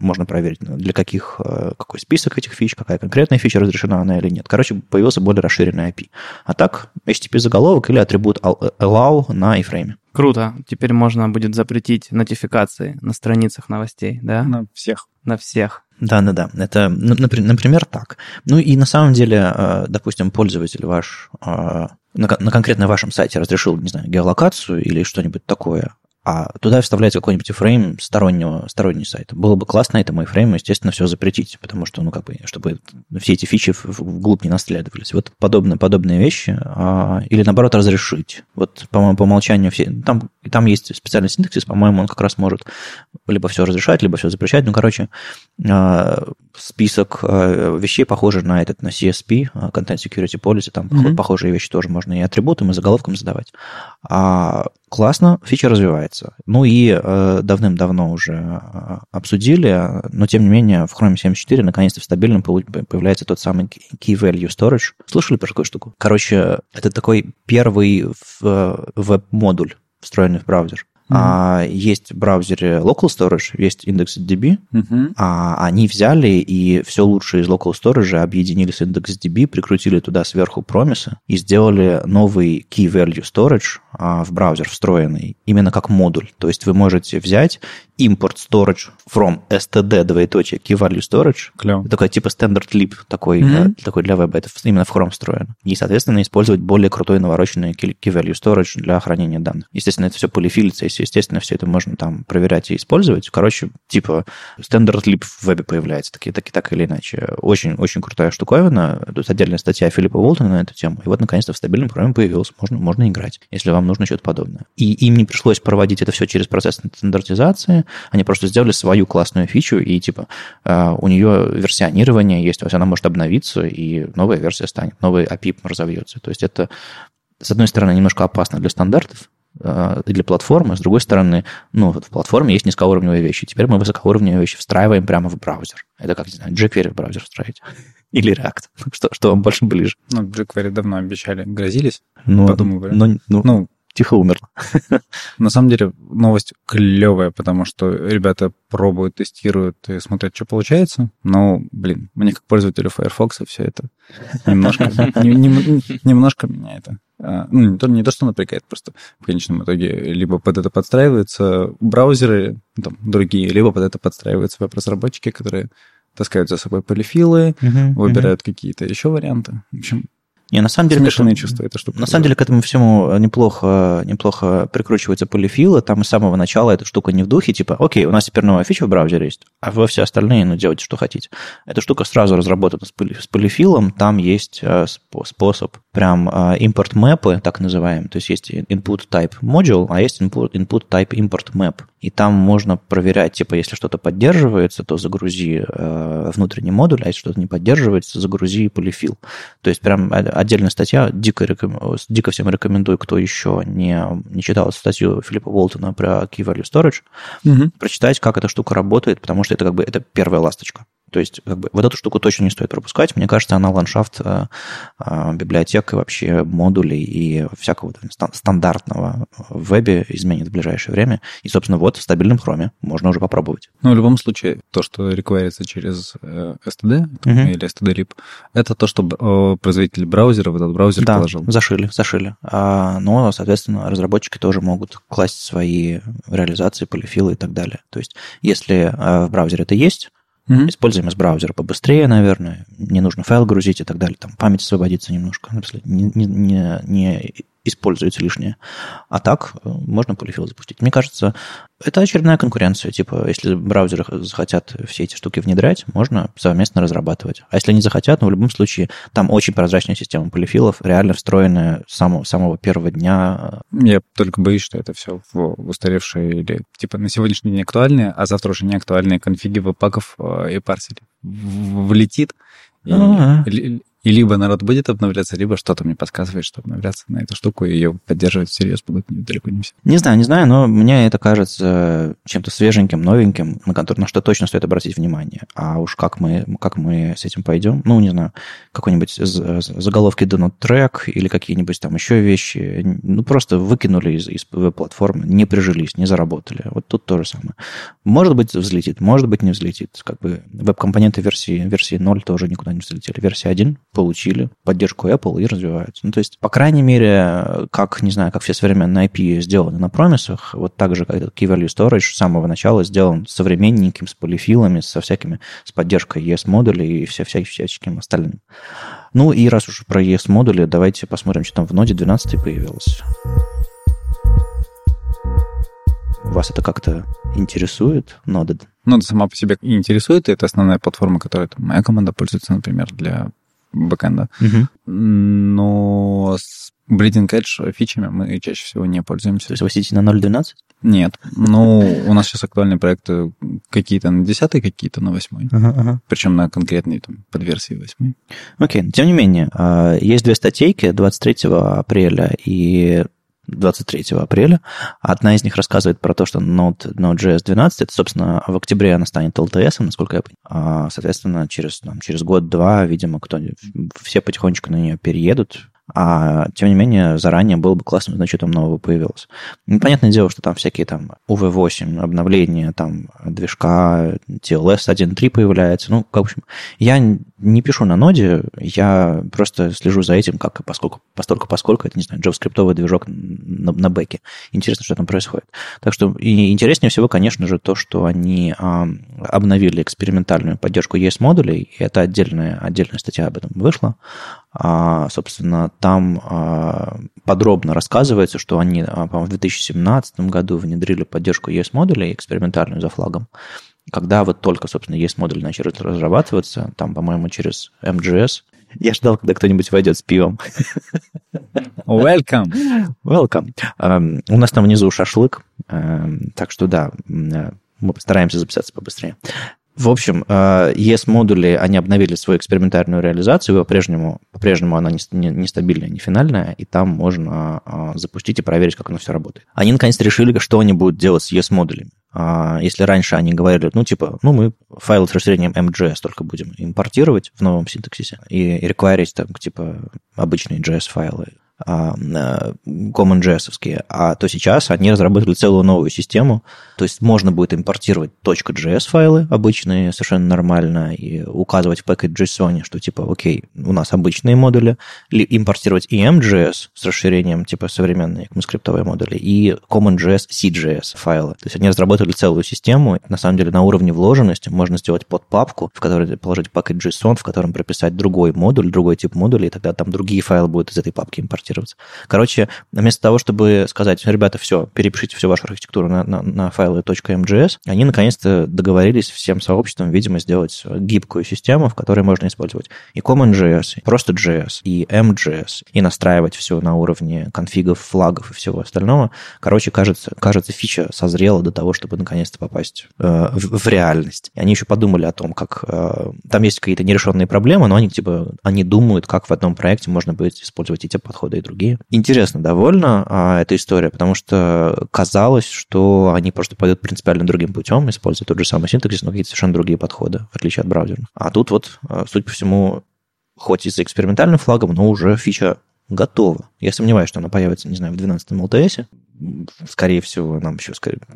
можно проверить, для какой список этих фич, какая конкретная фича разрешена она или нет. Короче, появился более расширенный API. А так HTTP-заголовок или атрибут allow на iframe. Круто. Теперь можно будет запретить нотификации на страницах новостей, да? На всех. Да. Это, например, так. Ну и на самом деле, допустим, пользователь ваш на конкретно вашем сайте разрешил, не знаю, геолокацию или что-нибудь такое, а туда вставляется какой-нибудь iframe сторонний сайт. Было бы классно этому iframe, естественно, все запретить, потому что, чтобы все эти фичи вглубь не наследовались. Вот подобные вещи. Или, наоборот, разрешить. Вот, по-моему, по умолчанию все... Там есть специальный синтаксис, по-моему, он как раз может либо все разрешать, либо все запрещать. Список вещей похожий на этот, на CSP, Content Security Policy, там похожие вещи тоже можно и атрибутам, и заголовкам задавать. Классно, фича развивается. Ну и давным-давно уже обсудили, но тем не менее в Chrome 74 наконец-то в стабильном появляется тот самый Key Value Storage. Слышали про такую штуку? Короче, это такой первый веб-модуль, встроенный в браузер. Есть в браузере Local Storage, есть IndexedDB, они взяли и все лучшее из Local Storage объединили с IndexedDB, прикрутили туда сверху промисы и сделали новый Key Value Storage в браузер встроенный, именно как модуль. То есть вы можете взять import storage from std .. Key Value Storage. Клево. Такой типа standard lib такой для веба. Это именно в Chrome встроено. И, соответственно, использовать более крутой навороченный Key Value Storage для хранения данных. Естественно, это все полифилится, естественно, все это можно там проверять и использовать. Короче, типа standard lib в вебе появляется, так или иначе. Очень-очень крутая штуковина. Тут отдельная статья Филиппа Уолтона на эту тему. И вот, наконец-то, в стабильном Chrome появилось. Можно играть, если вам нужно что-то подобное. И им не пришлось проводить это все через процесс стандартизации. Они просто сделали свою классную фичу, и типа у нее версионирование есть, то есть она может обновиться, и новая версия станет, новый API разовьется. То есть это, с одной стороны, немножко опасно для стандартов, для платформы, с другой стороны, в платформе есть низкоуровневые вещи. Теперь мы высокоуровневые вещи встраиваем прямо в браузер. Это как, не знаю, jQuery в браузер встраивать. Или React. Что вам больше ближе? jQuery давно обещали. Грозились? Подумывали. Тихо умерло. На самом деле новость клевая, потому что ребята пробуют, тестируют и смотрят, что получается. Но, мне как пользователю Firefox все это немножко меня это... не то, что напрягает, просто в конечном итоге либо под это подстраиваются браузеры, другие, либо под это подстраиваются веб-разработчики, которые таскают за собой полифилы, выбирают какие-то еще варианты. В общем... Не, на самом деле, смешанные чувства. Это штука, на самом деле, к этому всему неплохо прикручиваются полифилы. Там с самого начала эта штука не в духе, типа, окей, у нас теперь новая фича в браузере есть, а вы все остальные, ну, делайте, что хотите. Эта штука сразу разработана с полифилом. Там есть способ прям импорт-мэпы, так называем. То есть input-type module, а есть input-type import-map. И там можно проверять, типа, если что-то поддерживается, то загрузи внутренний модуль, а если что-то не поддерживается, загрузи полифил. То есть прям отдельная статья, дико всем рекомендую, кто еще не читал статью Филиппа Уолтона про Key Value Storage, прочитать, как эта штука работает, потому что это как бы это первая ласточка. То есть как бы, вот эту штуку точно не стоит пропускать. Мне кажется, она ландшафт библиотек и вообще модулей и всякого стандартного в вебе изменит в ближайшее время. И, собственно, вот в стабильном хроме можно уже попробовать. Ну, в любом случае, то, что реквайрится через STD или STD-RIP, это то, что производитель браузера в этот браузер положил. Да, зашили. Но, соответственно, разработчики тоже могут класть свои реализации, полифилы и так далее. То есть если в браузере это есть, используем из браузера побыстрее, наверное. Не нужно файл грузить и так далее. Там память освободится немножко. Не используется лишнее. А так можно полифил запустить. Мне кажется, это очередная конкуренция. Типа, если браузеры захотят все эти штуки внедрять, можно совместно разрабатывать. А если не захотят, ну, в любом случае, там очень прозрачная система полифилов, реально встроенная с самого первого дня. Я только боюсь, что это все устаревшие или, типа, на сегодняшний день актуальные, а завтра уже не актуальные конфиги веб-паков и парселей влетит. И либо народ будет обновляться, либо что-то мне подсказывает, что обновляться на эту штуку и ее поддерживать всерьез будут далеко не все. Не знаю, но мне это кажется чем-то свеженьким, новеньким, на что точно стоит обратить внимание. А уж как мы с этим пойдем, ну, не знаю, какой-нибудь заголовки Donut Track или какие-нибудь там еще вещи, ну, просто выкинули из веб-платформы, не прижились, не заработали. Вот тут то же самое. Может быть, взлетит, может быть, не взлетит. Как бы веб-компоненты версии 0 тоже никуда не взлетели. Версия 1 получили поддержку Apple и развиваются. Ну, то есть, по крайней мере, как все современные API сделаны на промисах, вот так же, как этот Key Value Storage с самого начала сделан современненьким, с полифилами, с поддержкой ES-модулей и всяким остальным. Ну, и раз уж про ES-модули, давайте посмотрим, что там в ноде 12 появилось. Вас это как-то интересует? Нода сама по себе интересует, и это основная платформа, которой моя команда пользуется, например, для бэкэнда. Но с Bleeding Edge фичами мы чаще всего не пользуемся. То есть вы сидите на 0.12? Нет. Ну, у нас сейчас актуальные проекты какие-то на 10-й, какие-то на 8-й. Причем на конкретные подверсии 8-й. Окей. Тем не менее, есть две статейки 23 апреля и 23 апреля. Одна из них рассказывает про то, что Node.js 12, это, собственно, в октябре она станет LTS, насколько я понимаю. Соответственно, через год-два, видимо, все потихонечку на нее переедут. А тем не менее, заранее было бы классно узнать, что там нового появилось. Понятное дело, что там всякие V8 обновления, там движка, TLS 1.3 появляется. Ну, в общем, я не пишу на ноде, я просто слежу за этим, поскольку это, не знаю, JavaScript-овый движок на бэке. Интересно, что там происходит. Так что и интереснее всего, конечно же, то, что они обновили экспериментальную поддержку ES-модулей, и это отдельная статья об этом вышла. Собственно, там подробно рассказывается, что они, по-моему, в 2017 году внедрили поддержку ES-модулей экспериментальную за флагом. Когда вот только, собственно, ES-модуль начали разрабатываться, там, по-моему, через MGS. Я ждал, когда кто-нибудь войдет с пивом. Welcome. У нас там внизу шашлык, так что да, мы постараемся записаться побыстрее. В общем, ES-модули, они обновили свою экспериментальную реализацию, по-прежнему она нестабильная, не финальная, и там можно запустить и проверить, как оно все работает. Они наконец-то решили, что они будут делать с ES-модулями. Если раньше они говорили, мы файлы с расширением MGS только будем импортировать в новом синтаксисе и реквайрить обычные JS-файлы, CommonJS-овские, а то сейчас они разработали целую новую систему, то есть можно будет импортировать .js-файлы обычные совершенно нормально и указывать в package.json, что типа окей, у нас обычные модули, импортировать EM.js с расширением типа современные скриптовые модули и CommonJS, CJS файлы. То есть они разработали целую систему, на самом деле на уровне вложенности можно сделать подпапку, в которой положить package.json, в котором прописать другой модуль, другой тип модуля, и тогда там другие файлы будут из этой папки импортировать. Короче, вместо того, чтобы сказать, ребята, все, перепишите всю вашу архитектуру на файлы .mjs, они наконец-то договорились всем сообществом, видимо, сделать гибкую систему, в которой можно использовать и CommonJS, и просто JS, и MJS, и настраивать все на уровне конфигов, флагов и всего остального. Короче, кажется, фича созрела до того, чтобы наконец-то попасть в реальность. И они еще подумали о том, как... Там есть какие-то нерешенные проблемы, но они думают, как в одном проекте можно будет использовать эти подходы и другие. Интересно довольно эта история, потому что казалось, что они просто пойдут принципиально другим путем, используя тот же самый синтаксис, но какие-то совершенно другие подходы, в отличие от браузерных. А тут вот, судя по всему, хоть и за экспериментальным флагом, но уже фича готова. Я сомневаюсь, что она появится, не знаю, в 12-м LTS. Скорее всего, нам еще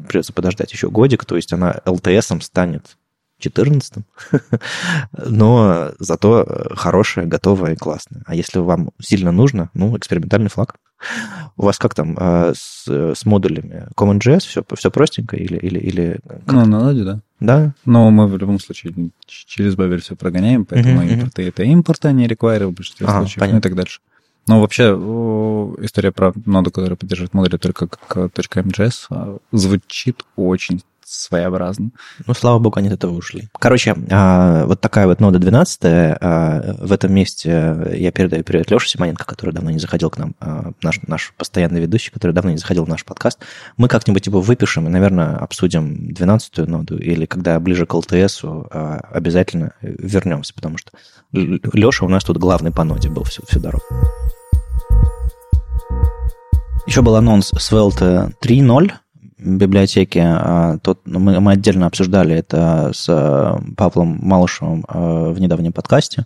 придется подождать еще годик, то есть она LTS-ом станет 14-м, но зато хорошее, готовое и классное. А если вам сильно нужно, экспериментальный флаг. У вас как там с модулями? CommonJS все простенько или как? На ноде, да. Да? Но мы в любом случае через бабель все прогоняем, поэтому импорты это импорт, а не require в большинстве случаев, понятно. И так дальше. Но вообще история про ноду, которая поддерживает модули только как .mjs, звучит очень своеобразно. Слава богу, они от этого ушли. Короче, вот такая вот нода 12. В этом месте я передаю привет Леше Симоненко, который давно не заходил к нам, наш постоянный ведущий, который давно не заходил в наш подкаст. Мы как-нибудь его выпишем и, наверное, обсудим 12-ю ноду, или когда ближе к ЛТСу обязательно вернемся, потому что Леша у нас тут главный по ноде был всю дорогу. Еще был анонс Svelte 3.0. библиотеки, мы отдельно обсуждали это с Павлом Малышевым в недавнем подкасте,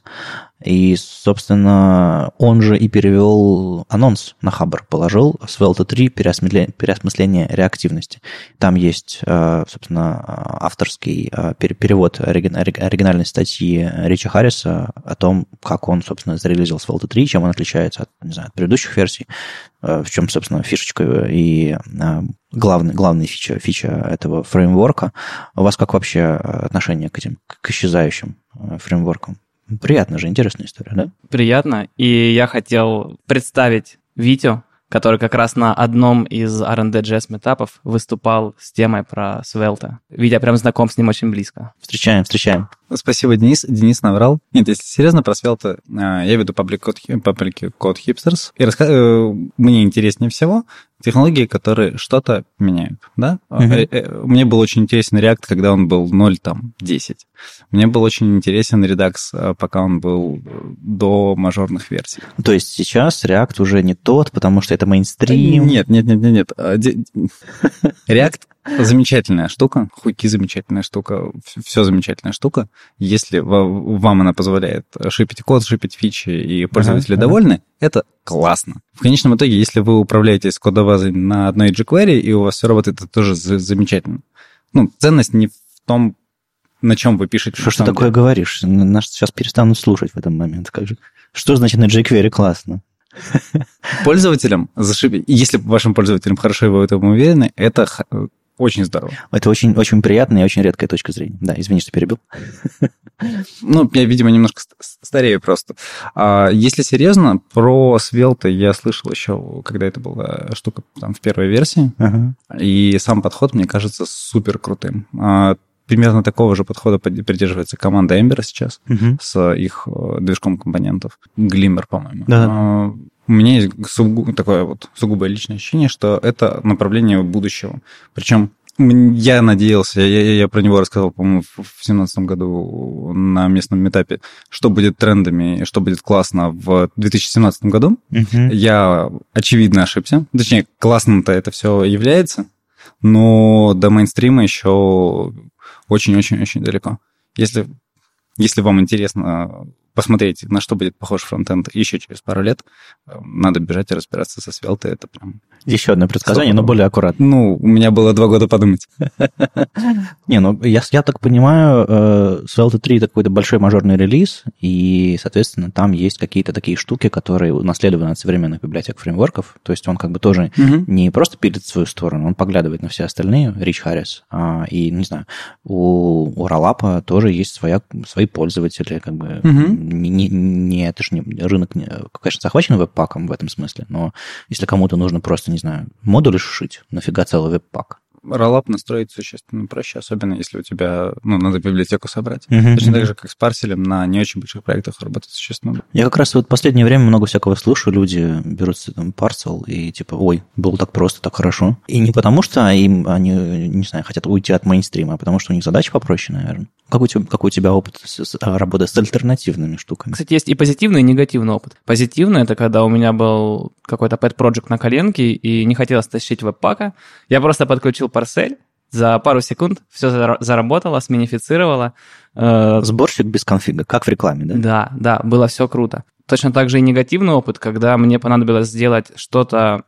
и, собственно, он же и перевел анонс на Хабр, положил Svelte 3 переосмысление реактивности. Там есть, собственно, авторский перевод оригинальной статьи Рича Харриса о том, как он, собственно, зарелизил Svelte 3, чем он отличается от, не знаю, от предыдущих версий, в чем, собственно, фишечка и главная фича этого фреймворка. У вас как вообще отношение к исчезающим фреймворкам? Приятно же, интересная история, да? Приятно, и я хотел представить Витю, который как раз на одном из RND.js метапов выступал с темой про Svelte. Витя прям знаком с ним очень близко. Встречаем. Спасибо, Денис. Денис наврал. Нет, если серьезно, про Svelte я веду паблики Code Hipsters. И мне интереснее всего технологии, которые что-то меняют, да? Mm-hmm. Мне был очень интересен React, когда он был 0.10. Мне был очень интересен Redux, пока он был до мажорных версий. То есть сейчас React уже не тот, потому что это мейнстрим? Нет. React замечательная штука, хуйки замечательная штука, все замечательная штука. Если вам она позволяет шипить код, шипить фичи, и пользователи довольны, это классно. В конечном итоге, если вы управляетесь кодобазой на одной jQuery, и у вас все работает, это тоже замечательно. Ценность не в том, на чем вы пишете. Что ж ты такое говоришь? Нас сейчас перестанут слушать в этот момент. Как же? Что значит на jQuery классно? Пользователям зашибись. Если вашим пользователям хорошо, и вы в этом уверены, это... Очень здорово. Это очень, очень приятная и очень редкая точка зрения. Да, извини, что перебил. Я, видимо, немножко старею просто. Если серьезно, про Svelte я слышал еще, когда это была штука там, в первой версии. И сам подход, мне кажется, супер крутым. Примерно такого же подхода придерживается команда Эмбера сейчас с их движком компонентов. Glimmer, по-моему. Да. У меня есть такое вот сугубое личное ощущение, что это направление будущего. Причем я надеялся, я про него рассказал, по-моему, в 2017 году на местном метапе, что будет трендами, что будет классно в 2017 году. Я, очевидно, ошибся. Точнее, классным-то это все является, но до мейнстрима еще очень-очень-очень далеко. Если вам интересно... посмотреть, на что будет похож фронтенд еще через пару лет, надо бежать и разбираться со Svelte. Это прям... Еще одно предсказание, но более аккуратно. Ну, у меня было 2 года подумать. Не, ну, я так понимаю, Svelte 3 – это какой-то большой мажорный релиз, и, соответственно, там есть какие-то такие штуки, которые унаследованы от современных библиотек фреймворков. То есть он как бы тоже не просто пилит в свою сторону, он поглядывает на все остальные, Рич Харрис, и, не знаю, у Rollup тоже есть свои пользователи, как бы... это же не рынок, конечно, захвачен веб-паком в этом смысле, но если кому-то нужно просто, не знаю, модули шить, нафига целый веб-пак? Rollup настроить существенно проще, особенно если у тебя, надо библиотеку собрать. Точно так же, как с парселем, на не очень больших проектах работать существенно. Я как раз вот в последнее время много всякого слушаю, люди берутся там Parcel и типа, ой, было так просто, так хорошо. И не потому, что им, они, не знаю, хотят уйти от мейнстрима, а потому, что у них задача попроще, наверное. Какой у тебя опыт работы с альтернативными штуками? Кстати, есть и позитивный, и негативный опыт. Позитивный – это когда у меня был какой-то pet-project на коленке, и не хотелось тащить веб-пака. Я просто подключил Parcel, за пару секунд все заработало, сминифицировало. Сборщик без конфига, как в рекламе, да? Да, было все круто. Точно так же и негативный опыт, когда мне понадобилось сделать что-то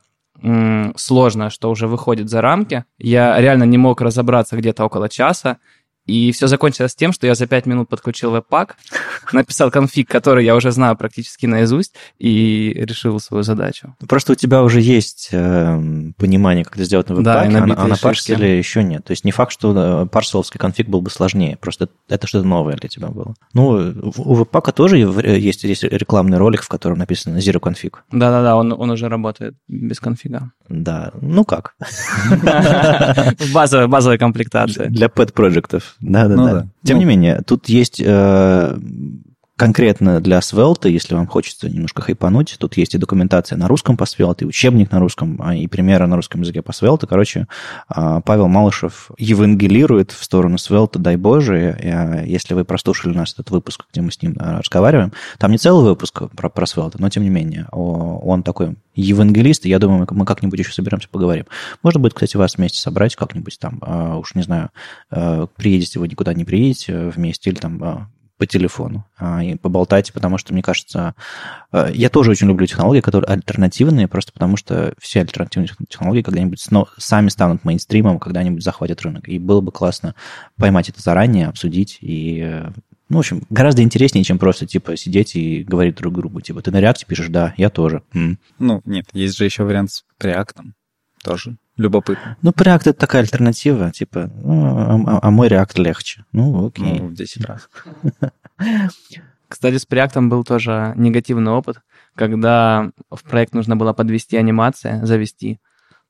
сложное, что уже выходит за рамки. Я реально не мог разобраться где-то около часа, и все закончилось тем, что я за 5 минут подключил веб-пак, написал конфиг, который я уже знаю практически наизусть, и решил свою задачу. Просто у тебя уже есть понимание, как это сделать на веб-паке, а на парселе еще нет. То есть не факт, что парселовский конфиг был бы сложнее, просто это что-то новое для тебя было. У веб-пака тоже есть рекламный ролик, в котором написано Zero Config. Да-да-да, он уже работает без конфига. Да, как? Базовая комплектация. Для pet-проектов. Да. Тем не менее, тут есть конкретно для Svelte, если вам хочется немножко хайпануть, тут есть и документация на русском по Svelte, и учебник на русском, и примеры на русском языке по Svelte. Короче, Павел Малышев евангелирует в сторону Svelte, дай Боже. Если вы прослушали наш этот выпуск, где мы с ним разговариваем, там не целый выпуск про Svelte, но тем не менее, он такой евангелист, и я думаю, мы как-нибудь еще соберемся, поговорим. Можно будет, кстати, вас вместе собрать как-нибудь там, уж не знаю, приедете вы никуда, не приедете вместе, или там... по телефону и поболтайте, потому что, мне кажется, я тоже очень люблю технологии, которые альтернативные, просто потому что все альтернативные технологии когда-нибудь сами станут мейнстримом, когда-нибудь захватят рынок. И было бы классно поймать это заранее, обсудить и... в общем, гораздо интереснее, чем просто, сидеть и говорить друг другу, ты на React пишешь? Да, я тоже. Нет, есть же еще вариант с Preact тоже. Любопытно. Preact — это такая альтернатива, мой React легче. Окей. В 10 раз. Кстати, с Preact был тоже негативный опыт. Когда в проект нужно было подвести анимации, завести,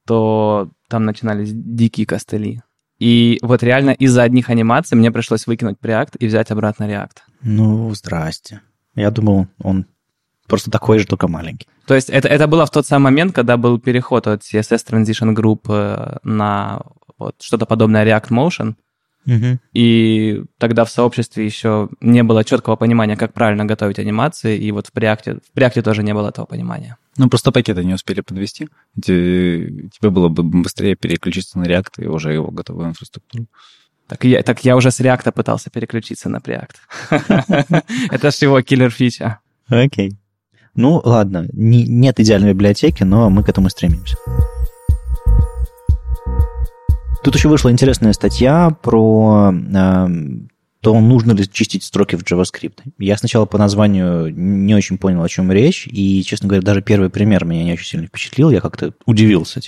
то там начинались дикие костыли. И вот реально из-за одних анимаций мне пришлось выкинуть Preact и взять обратно React. Здрасте. Я думал, он... просто такой же, только маленький. То есть это было в тот самый момент, когда был переход от CSS Transition Group на вот что-то подобное React Motion, и тогда в сообществе еще не было четкого понимания, как правильно готовить анимации, и вот в Preact тоже не было этого понимания. Просто пакеты не успели подвести. Тебе было бы быстрее переключиться на React и уже его готовую инфраструктуру. Так я уже с React пытался переключиться на Preact. Это ж его киллер-фича. Окей. Ладно, нет идеальной библиотеки, но мы к этому стремимся. Тут еще вышла интересная статья про то, нужно ли чистить строки в JavaScript. Я сначала по названию не очень понял, о чем речь, и, честно говоря, даже первый пример меня не очень сильно впечатлил, я как-то удивился,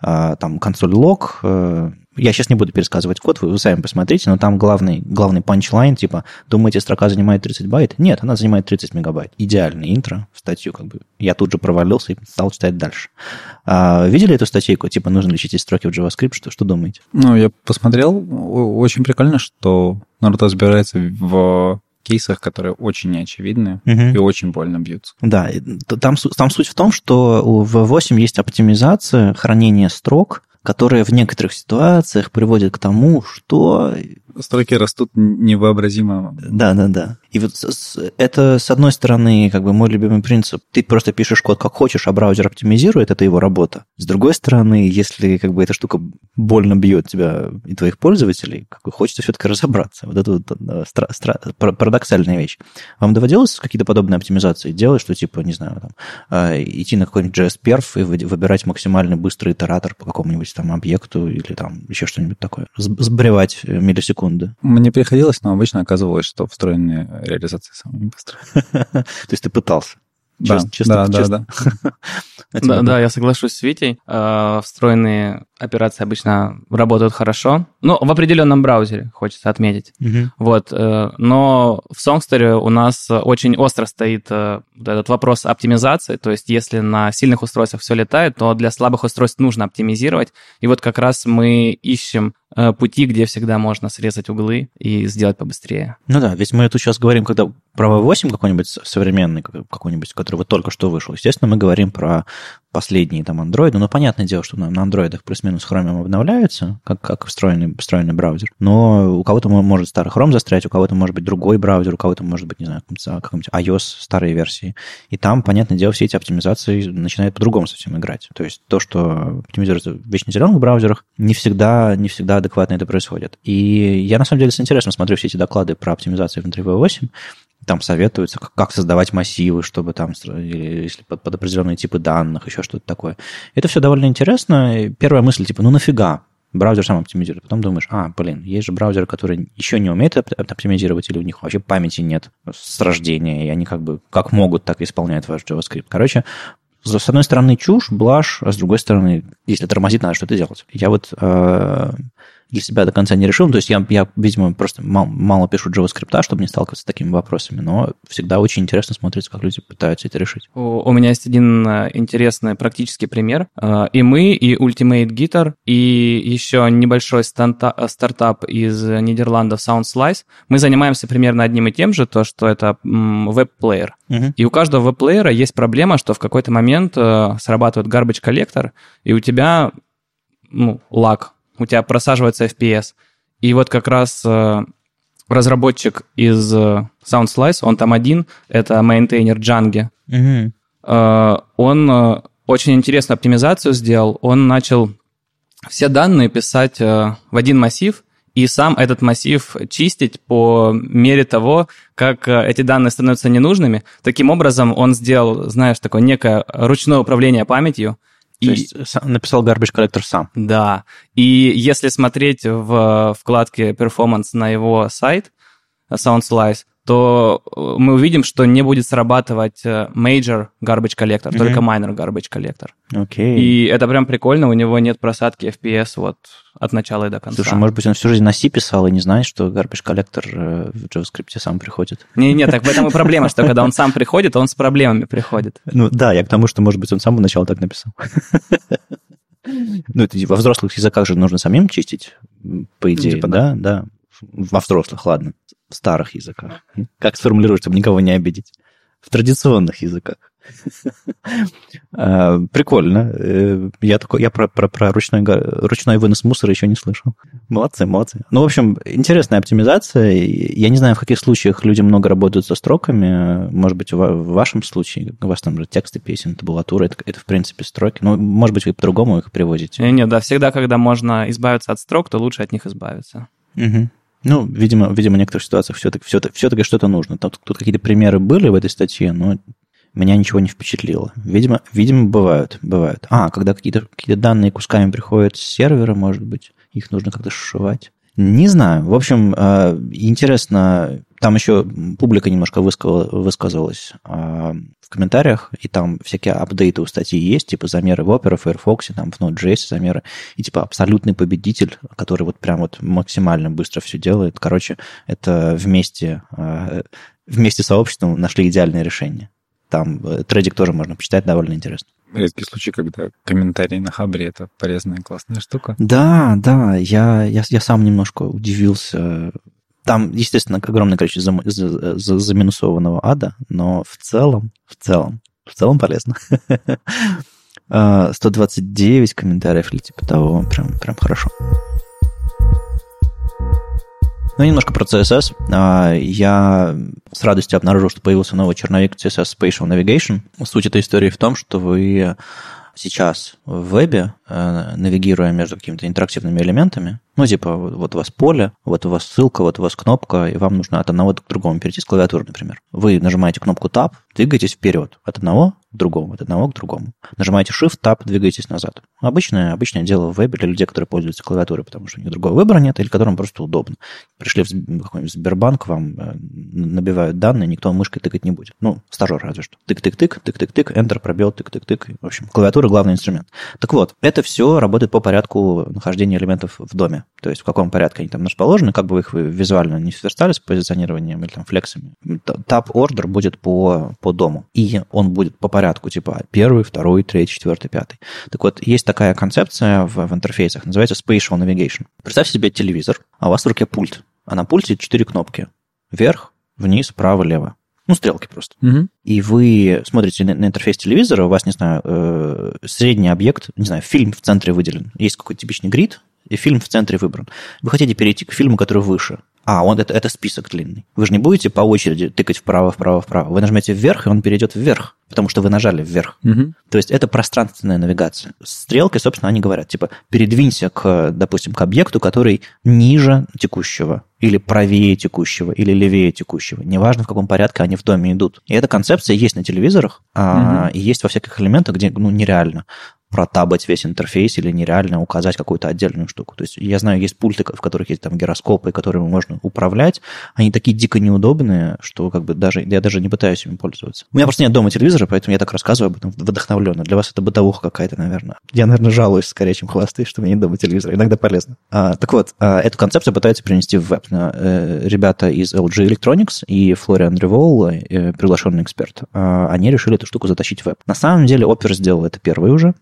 там консоль лог... Я сейчас не буду пересказывать код, вы сами посмотрите, но там главный панчлайн, думаете, строка занимает 30 байт? Нет, она занимает 30 мегабайт. Идеальное интро в статью, я тут же провалился и стал читать дальше. Видели эту статейку, нужно ли чистить строки в JavaScript, что думаете? Я посмотрел, очень прикольно, что народ разбирается в кейсах, которые очень неочевидны и очень больно бьются. Да, там суть в том, что в V8 есть оптимизация хранения строк, которые в некоторых ситуациях приводят к тому, что строки растут невообразимо. Да. И вот это, с одной стороны, как бы мой любимый принцип. Ты просто пишешь код как хочешь, а браузер оптимизирует, это его работа. С другой стороны, если как бы эта штука больно бьет тебя и твоих пользователей, как бы хочется все-таки разобраться. Вот это вот парадоксальная вещь. Вам доводилось какие-то подобные оптимизации делать, что типа, не знаю, там, идти на какой-нибудь JS-перф и выбирать максимально быстрый итератор по какому-нибудь там объекту или там еще что-нибудь такое, сбривать миллисекунды? Мне приходилось, но обычно оказывалось, что встроенные реализации самые быстрые. То есть ты пытался? Да, честно. Да, я соглашусь с Витей. Встроенные операции обычно работают хорошо. Ну, в определенном браузере, хочется отметить. Вот. Но в Songsterr у нас очень остро стоит этот вопрос оптимизации. То есть, если на сильных устройствах все летает, то для слабых устройств нужно оптимизировать. И вот как раз мы ищем пути, где всегда можно срезать углы и сделать побыстрее. Ну да, ведь мы тут сейчас говорим, когда про V8 какой-нибудь современный, какой-нибудь, который вот только что вышел. Естественно, мы говорим про последние там андроиды. Ну, понятное дело, что на андроидах плюс-минус Chromium обновляются, как встроенный браузер. Но у кого-то может старый Chrome застрять, у кого-то может быть другой браузер, у кого-то может быть, не знаю, какой-нибудь iOS старой версии. И там, понятное дело, все эти оптимизации начинают по-другому совсем играть. То есть то, что оптимизируется в вечно зеленых браузерах, не всегда адекватно это происходит. И я, на самом деле, с интересом смотрю все эти доклады про оптимизацию внутри V8. Там советуется, как создавать массивы, чтобы там, если под определенные типы данных, еще что-то такое. Это все довольно интересно. Первая мысль, типа, ну нафига? Браузер сам оптимизирует. Потом думаешь, есть же браузеры, которые еще не умеют оптимизировать, или у них вообще памяти нет с рождения, и они как бы как могут, так и исполняют ваш JavaScript. Короче, с одной стороны чушь, блажь, а с другой стороны, если тормозит, надо что-то делать. Я вот для себя до конца не решил. То есть я видимо, просто мало пишу JavaScript, чтобы не сталкиваться с такими вопросами, но всегда очень интересно смотрится, как люди пытаются это решить. У меня есть один интересный практический пример. И мы, и Ultimate Guitar, и еще небольшой стартап из Нидерландов Soundslice. Мы занимаемся примерно одним и тем же, то, что это веб-плеер. И у каждого веб-плеера есть проблема, что в какой-то момент срабатывает garbage коллектор, и у тебя лаг, у тебя просаживается FPS. И вот как раз разработчик из Soundslice, он там один, это мейнтейнер Django, он очень интересную оптимизацию сделал. Он начал все данные писать в один массив, и сам этот массив чистить по мере того, как эти данные становятся ненужными. Таким образом, он сделал, такое некое ручное управление памятью. То есть написал garbage collector сам. Да. И если смотреть в вкладке Performance на его сайт, Soundslice, то мы увидим, что не будет срабатывать major garbage collector, только minor garbage collector. Окей. И это прям прикольно, у него нет просадки FPS вот от начала и до конца. Слушай, может быть, он всю жизнь на C писал и не знает, что garbage collector в JavaScript сам приходит? Нет, так в этом и проблема, что когда он сам приходит, он с проблемами приходит. Ну да, я к тому, что, может быть, он с самого начала так написал. Ну, это во взрослых языках же нужно самим чистить, по идее, да? Во взрослых, ладно. В старых языках. Как сформулировать, чтобы никого не обидеть? В традиционных языках. Прикольно. Я про ручной вынос мусора еще не слышал. Молодцы. Ну, в общем, интересная оптимизация. Я не знаю, в каких случаях люди много работают со строками. Может быть, в вашем случае, у вас там же тексты песен, табулатура, это в принципе строки. Ну, может быть, вы по-другому их привозите. Нет, да, всегда, когда можно избавиться от строк, то лучше от них избавиться. Ну, видимо, в некоторых ситуациях все-таки что-то нужно. Тут какие-то примеры были в этой статье, но меня ничего не впечатлило. Видимо, бывают. Когда какие-то данные кусками приходят с сервера, может быть, их нужно как-то сшивать. Не знаю. В общем, интересно, там еще публика немножко высказалась в комментариях, и там всякие апдейты у статьи есть, типа замеры в Opera, Firefox, там в Node.js замеры, и типа абсолютный победитель, который вот прям вот максимально быстро все делает. Короче, это вместе с сообществом нашли идеальное решение. Там тредик тоже можно почитать, довольно интересно. Редкий случай, когда комментарии на Хабре — это полезная, классная штука. Да, я сам немножко удивился. Там, естественно, огромное количество заминусованного ада, но в целом полезно. 129 комментариев или типа того, прям хорошо. Ну, немножко про CSS. Я с радостью обнаружил, что появился новый черновик CSS Spatial Navigation. Суть этой истории в том, что вы сейчас в вебе, навигируя между какими-то интерактивными элементами, ну, типа, вот у вас поле, вот у вас ссылка, вот у вас кнопка, и вам нужно от одного к другому перейти с клавиатуры, например. Вы нажимаете кнопку Tab, двигаетесь вперед, от одного к другому, от одного к другому. Нажимаете Shift, Tab, двигаетесь назад. Обычное дело в вебе для людей, которые пользуются клавиатурой, потому что у них другого выбора нет, или которым просто удобно. Пришли в какой-нибудь Сбербанк, вам набивают данные, никто мышкой тыкать не будет. Ну, стажер разве что. Тык-тык-тык, тык-тык-тык, Enter, пробел, тык-тык-тык. В общем, клавиатура – главный инструмент. Так вот, это все работает по порядку нахождения элементов в доме. То есть в каком порядке они там расположены, как бы вы их визуально не сверстали с позиционированием или там флексами. Tab-ордер будет по дому. И он будет по порядку, типа 1, 2, 3, 4, 5. Так вот, есть такая концепция в интерфейсах, называется Spatial Navigation. Представьте себе телевизор, а у вас в руке пульт. А на пульте 4 кнопки. Вверх, вниз, право, лево. Ну, стрелки просто. Угу. И вы смотрите на интерфейс телевизора, у вас, не знаю, средний объект, не знаю, фильм в центре выделен. Есть какой-то типичный грид, и фильм в центре выбран. Вы хотите перейти к фильму, который выше. А, он, это список длинный. Вы же не будете по очереди тыкать вправо, вправо, вправо. Вы нажмете вверх, и он перейдет вверх, потому что вы нажали вверх. Угу. То есть это пространственная навигация. Стрелки, собственно, они говорят, типа, передвинься, допустим, к объекту, который ниже текущего, или правее текущего, или левее текущего. Неважно, в каком порядке они в доме идут. И эта концепция есть на телевизорах, и есть во всяких элементах, где нереально протабать весь интерфейс или нереально указать какую-то отдельную штуку. То есть я знаю, есть пульты, в которых есть там гироскопы, которыми можно управлять. Они такие дико неудобные, что как бы даже я даже не пытаюсь ими пользоваться. У меня просто нет дома телевизора, поэтому я так рассказываю об этом вдохновленно. Для вас это бытовуха какая-то, наверное. Я, наверное, жалуюсь скорее, чем хвастаюсь, что у меня нет дома телевизора. Иногда полезно. Так вот, эту концепцию пытаются принести в веб. Ребята из LG Electronics и Florian Revol, приглашенный эксперт, они решили эту штуку затащить в веб. На самом деле Opera сделал это первый уже,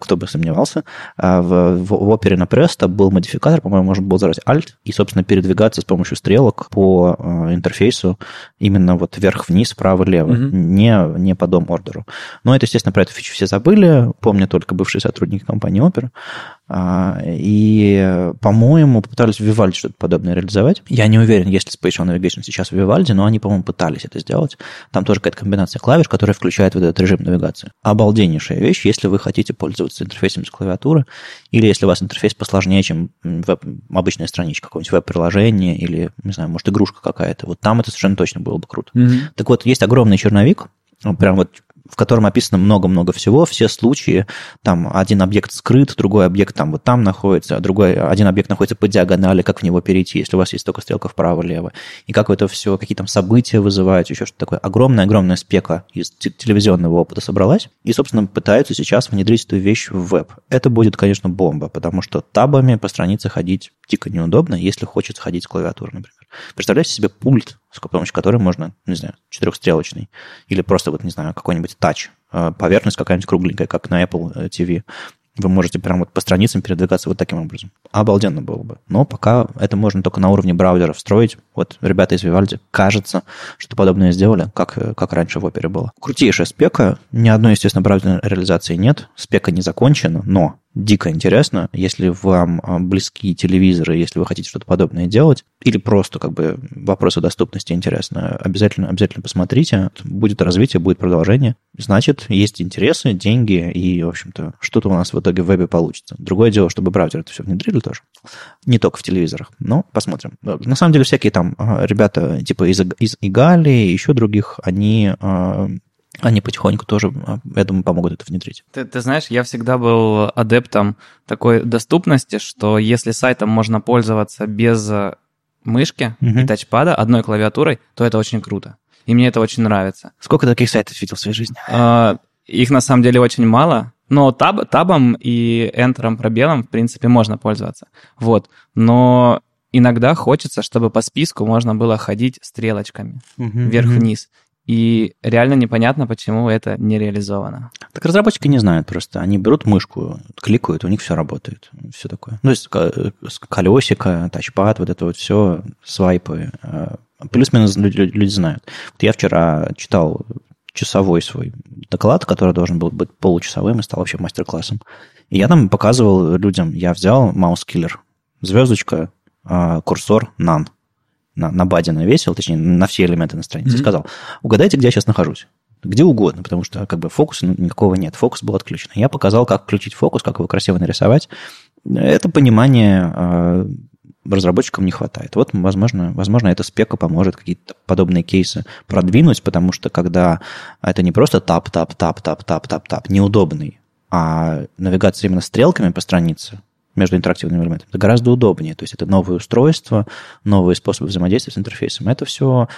кто бы сомневался. В Opera на Preact был модификатор, по-моему, можно было зажать Alt и, собственно, передвигаться с помощью стрелок по интерфейсу именно вот вверх-вниз, вправо-лево, не по дом-ордеру. Но это, естественно, про эту фичу все забыли, помнят только бывшие сотрудники компании Opera. И, по-моему, попытались в Vivaldi что-то подобное реализовать. Я не уверен, есть ли Spatial Navigation сейчас в Vivaldi, но они, по-моему, пытались это сделать. Там тоже какая-то комбинация клавиш, которая включает вот этот режим навигации. Обалденнейшая вещь, если вы хотите пользоваться интерфейсом с клавиатуры, или если у вас интерфейс посложнее, чем обычная страничка, какое-нибудь веб-приложение или, не знаю, может, игрушка какая-то. Вот там это совершенно точно было бы круто. Mm-hmm. Так вот, есть огромный черновик, прям вот в котором описано много-много всего, все случаи, там один объект скрыт, другой объект там вот там находится, один объект находится по диагонали, как в него перейти, если у вас есть только стрелка вправо-лево, и как это все, какие там события вызывают, еще что-то такое. Огромная-огромная спека из телевизионного опыта собралась, и, собственно, пытаются сейчас внедрить эту вещь в веб. Это будет, конечно, бомба, потому что табами по странице ходить дико неудобно, если хочется ходить с клавиатуры, например. Представляете себе пульт, с помощью которой можно, не знаю, четырехстрелочный, или просто вот, не знаю, какой-нибудь тач, поверхность какая-нибудь кругленькая, как на Apple TV. Вы можете прям вот по страницам передвигаться вот таким образом. Обалденно было бы. Но пока это можно только на уровне браузера встроить. Вот ребята из Vivaldi, кажется, что подобное сделали, как раньше в Opera было. Крутейшая спека. Ни одной, естественно, браузерной реализации нет. Спека не закончена, но дико интересно, если вам близки телевизоры, если вы хотите что-то подобное делать, или просто как бы вопросы доступности интересны, обязательно посмотрите. Будет развитие, будет продолжение. Значит, есть интересы, деньги и, в общем-то, что-то у нас в итоге в вебе получится. Другое дело, чтобы браузеры это все внедрили тоже. Не только в телевизорах, но посмотрим. На самом деле всякие там ребята типа из Игали и еще других, они потихоньку тоже, я думаю, помогут это внедрить. Ты знаешь, я всегда был адептом такой доступности, что если сайтом можно пользоваться без мышки и тачпада, одной клавиатурой, то это очень круто. И мне это очень нравится. Сколько таких сайтов видел в своей жизни? Их на самом деле очень мало, но табом и энтером, пробелом, в принципе, можно пользоваться. Вот. Но иногда хочется, чтобы по списку можно было ходить стрелочками вверх-вниз. И реально непонятно, почему это не реализовано. Так разработчики не знают просто. Они берут мышку, кликают, у них все работает. Все такое. Ну, есть колесико, тачпад, вот это вот все, свайпы. Плюс-минус люди знают. Вот я вчера читал часовой свой доклад, который должен был быть получасовым и стал вообще мастер-классом. И я там показывал людям, я взял маус-киллер, звездочка, курсор, нан. на баде навесил, точнее, на все элементы на странице, сказал, угадайте, где я сейчас нахожусь. Где угодно, потому что как бы фокуса никакого нет. Фокус был отключен. Я показал, как включить фокус, как его красиво нарисовать. Это понимание разработчикам не хватает. Вот, возможно, эта спека поможет какие-то подобные кейсы продвинуть, потому что когда это не просто тап-тап-тап-тап-тап-тап-тап, неудобный, а навигация именно стрелками по странице между интерактивными элементами, это гораздо удобнее. То есть это новые устройства, новые способы взаимодействия с интерфейсом. Это все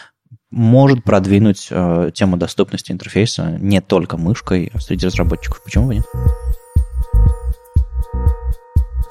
может продвинуть тему доступности интерфейса не только мышкой, а среди разработчиков. Почему бы нет?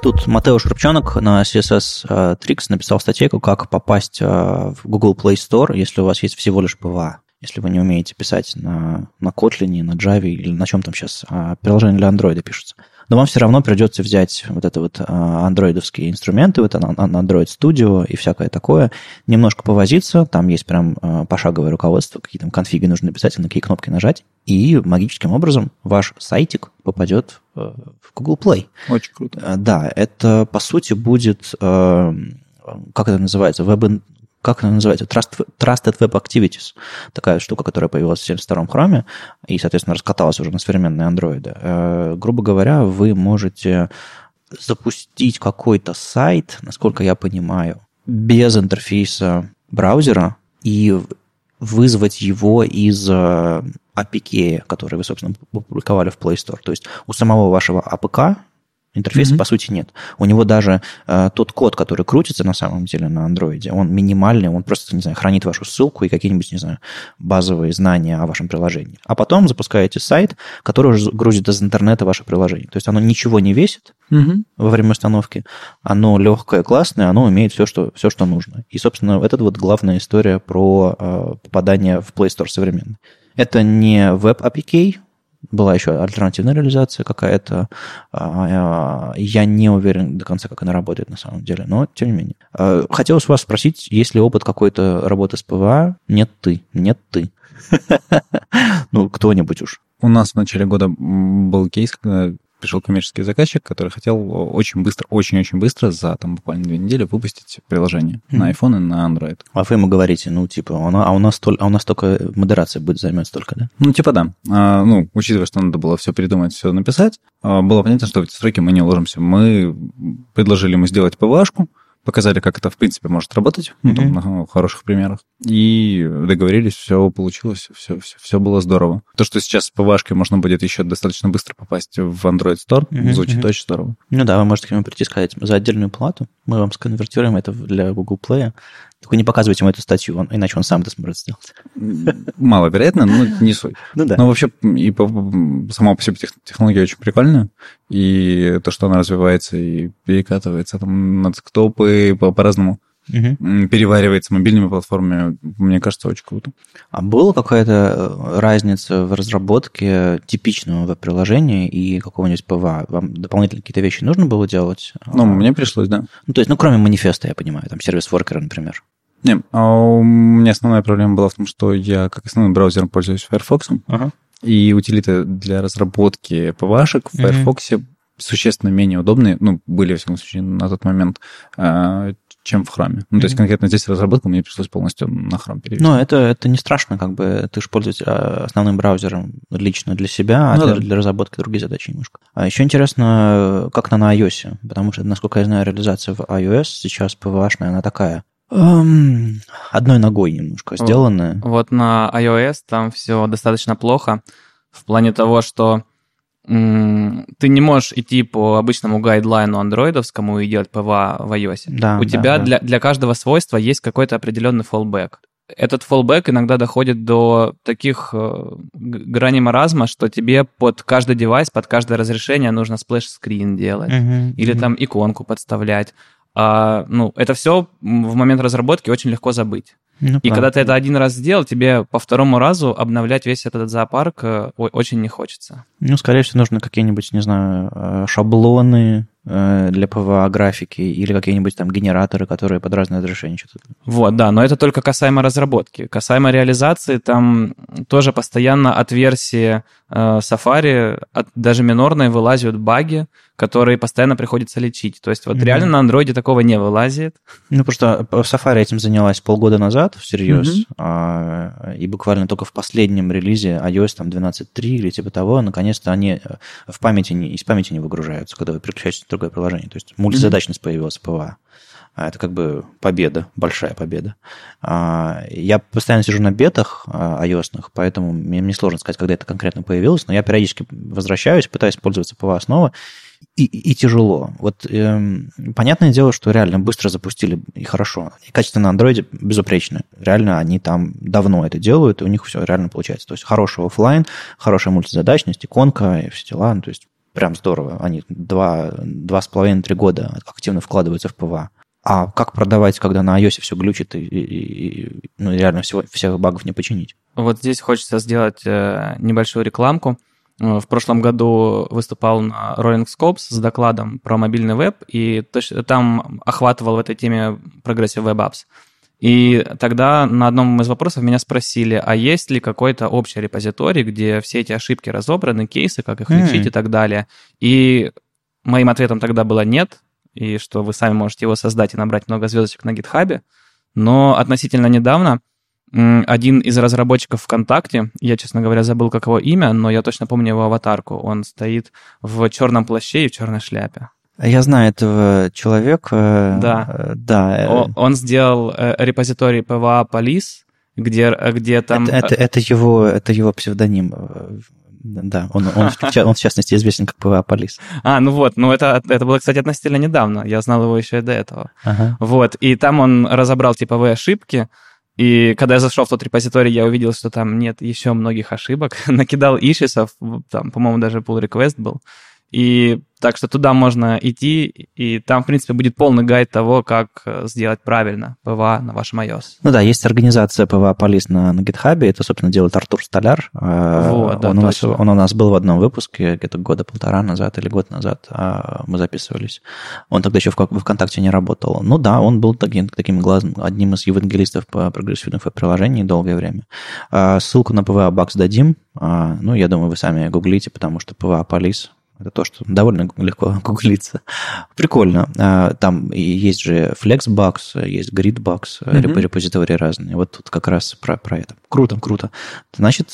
Тут Матео Шурпчонок на CSS Tricks написал статейку, как попасть в Google Play Store, если у вас есть всего лишь PWA. Если вы не умеете писать на Kotlin, на Java или на чем там сейчас приложение для Android пишется. Но вам все равно придется взять вот это вот андроидовские инструменты, вот Android Studio и всякое такое, немножко повозиться, там есть прям пошаговое руководство, какие там конфиги нужно написать, на какие кнопки нажать, и магическим образом ваш сайтик попадет в Google Play. Очень круто. Да, это по сути будет, как это называется, как она называется? Trusted Web Activities. Такая штука, которая появилась в 72-м Chrome и, соответственно, раскаталась уже на современные андроиды. Грубо говоря, вы можете запустить какой-то сайт, насколько я понимаю, без интерфейса браузера и вызвать его из APK, который вы, собственно, публиковали в Play Store. То есть у самого вашего APK интерфейса, по сути, нет. У него даже тот код, который крутится на самом деле на андроиде, он минимальный, он просто, не знаю, хранит вашу ссылку и какие-нибудь, не знаю, базовые знания о вашем приложении. А потом запускаете сайт, который уже грузит из интернета ваше приложение. То есть оно ничего не весит во время установки, оно легкое, классное, оно умеет все, что нужно. И, собственно, это вот главная история про попадание в Play Store современный. Это не Web APK, была еще альтернативная реализация какая-то. Я не уверен до конца, как она работает на самом деле, но тем не менее. Хотелось вас спросить, есть ли опыт какой-то работы с ПВА? Нет ты. Ну, кто-нибудь уж. У нас в начале года был кейс, когда пришел коммерческий заказчик, который хотел очень быстро, за там буквально 2 недели выпустить приложение на iPhone и на Android. А вы ему говорите, ну, типа, у нас только модерация будет займет столько, да? Ну, типа, да. Ну, учитывая, что надо было все передумать, все написать, было понятно, что в эти сроки мы не уложимся. Мы предложили ему сделать ПВАшку, показали, как это, в принципе, может работать, на хороших примерах, и договорились, все получилось, все было здорово. То, что сейчас по ПВАшке можно будет еще достаточно быстро попасть в Android Store, звучит очень здорово. Ну да, вы можете к нему прийти и сказать, за отдельную плату мы вам сконвертируем это для Google Play, только не показывайте ему эту статью, иначе он сам это сможет сделать. Маловероятно, но не суть. Ну да. Но вообще и сама по себе технология очень прикольная, и то, что она развивается и перекатывается там на десктопы по-разному, переваривается мобильными платформами, мне кажется, очень круто. А была какая-то разница в разработке типичного веб-приложения и какого-нибудь ПВА? Вам дополнительно какие-то вещи нужно было делать? Ну, мне пришлось, да. Ну, то есть, кроме манифеста, я понимаю, там, сервис-воркера, например. Не, а у меня основная проблема была в том, что я как основным браузером пользуюсь Firefox, и утилиты для разработки ПВАшек в Firefox существенно менее удобные, ну, были, во всяком случае, на тот момент, чем в Chrome. Ну, то есть, конкретно здесь разработку мне пришлось полностью на Chrome перевести. Ну, это не страшно, как бы, ты же пользуешься основным браузером лично для себя, для разработки другие задачи немножко. А еще интересно, как на iOS, потому что, насколько я знаю, реализация в iOS сейчас PWA-шная, она такая, одной ногой немножко сделанная. Вот на iOS там все достаточно плохо, в плане того, что ты не можешь идти по обычному гайдлайну андроидовскому и делать ПВА в iOS. Да, У тебя для каждого свойства есть какой-то определенный фоллбэк. Этот фоллбэк иногда доходит до таких граней маразма, что тебе под каждый девайс, под каждое разрешение нужно сплэш-скрин делать или там иконку подставлять. Ну, это все в момент разработки очень легко забыть. Ну, и когда ты это один раз сделал, тебе по второму разу обновлять весь этот зоопарк очень не хочется. Ну, скорее всего, нужно какие-нибудь, не знаю, шаблоны, для ПВА графики или какие-нибудь там генераторы, которые под разное разрешение что-то. Вот, да, но это только касаемо разработки. Касаемо реализации, там тоже постоянно от версии Safari, даже минорной, вылазят баги, которые постоянно приходится лечить. То есть вот реально на андроиде такого не вылазит. Ну, потому что Safari этим занялась полгода назад, всерьез, и буквально только в последнем релизе iOS там 12.3 или типа того, наконец-то они в памяти из памяти не выгружаются, когда вы переключаетесь другое приложение. То есть мультизадачность появилась в ПВА. Это как бы победа, большая победа. Я постоянно сижу на бетах iOS-ных, поэтому мне несложно сказать, когда это конкретно появилось, но я периодически возвращаюсь, пытаюсь пользоваться ПВА снова, и тяжело. Вот понятное дело, что реально быстро запустили, и хорошо. И качество на андроиде безупречно. Реально они там давно это делают, и у них все реально получается. То есть хороший офлайн, хорошая мультизадачность, иконка и все дела. Ну, то есть прям здорово. Они 2,5-3 года активно вкладываются в ПВА. А как продавать, когда на iOS все глючит и ну, реально всех багов не починить? Вот здесь хочется сделать небольшую рекламку. В прошлом году выступал на Rolling Scopes с докладом про мобильный веб, и там охватывал в этой теме Progressive Web Apps. И тогда на одном из вопросов меня спросили, а есть ли какой-то общий репозиторий, где все эти ошибки разобраны, кейсы, как их лечить и так далее. И моим ответом тогда было нет, и что вы сами можете его создать и набрать много звездочек на GitHub. Но относительно недавно один из разработчиков ВКонтакте, я, честно говоря, забыл, как его имя, но я точно помню его аватарку. Он стоит в черном плаще и в черной шляпе. Я знаю этого человека. Да. Да. Он сделал репозиторий PWA Police, где там... Это его псевдоним. Да, он в частности известен как PWA Police. А, ну вот, ну это было, кстати, относительно недавно. Я знал его еще и до этого. Ага. Вот, и там он разобрал типовые ошибки. И когда я зашел в тот репозиторий, я увидел, что там нет еще многих ошибок. Накидал ишисов, там, по-моему, даже pull request был. И так что туда можно идти, и там, в принципе, будет полный гайд того, как сделать правильно ПВА на вашем iOS. Ну да, есть организация ПВА Police на GitHub, это, собственно, делает Артур Столяр. Вот, да, он у нас был в одном выпуске где-то года полтора назад или год назад мы записывались. Он тогда еще в ВКонтакте не работал. Ну да, он был таким глазом, одним из евангелистов по прогрессивных веб-приложениям долгое время. Ссылку на ПВА Bugs дадим. Ну, я думаю, вы сами гуглите, потому что ПВА Police... Это то, что довольно легко гуглится. Прикольно. Там есть же Flexbox, есть Gridbox, репозитории разные. Вот тут как раз про это. Круто, круто. Значит,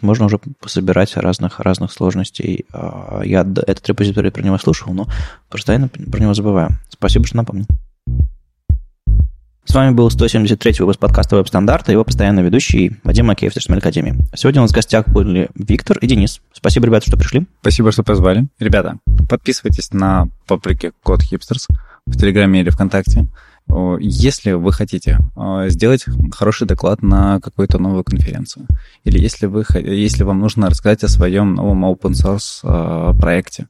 можно уже пособирать разных сложностей. Я этот репозиторий про него слушал, но постоянно про него забываю. Спасибо, что напомнил. С вами был 173-й выпуск подкаста Web Standards, его постоянный ведущий Вадим Макеев с HTML Академии. Сегодня у нас в гостях были Виктор и Денис. Спасибо, ребята, что пришли. Спасибо, что позвали. Ребята, подписывайтесь на паблики Code Hipsters в Телеграме или ВКонтакте. Если вы хотите сделать хороший доклад на какую-то новую конференцию, или если вам нужно рассказать о своем новом open-source проекте,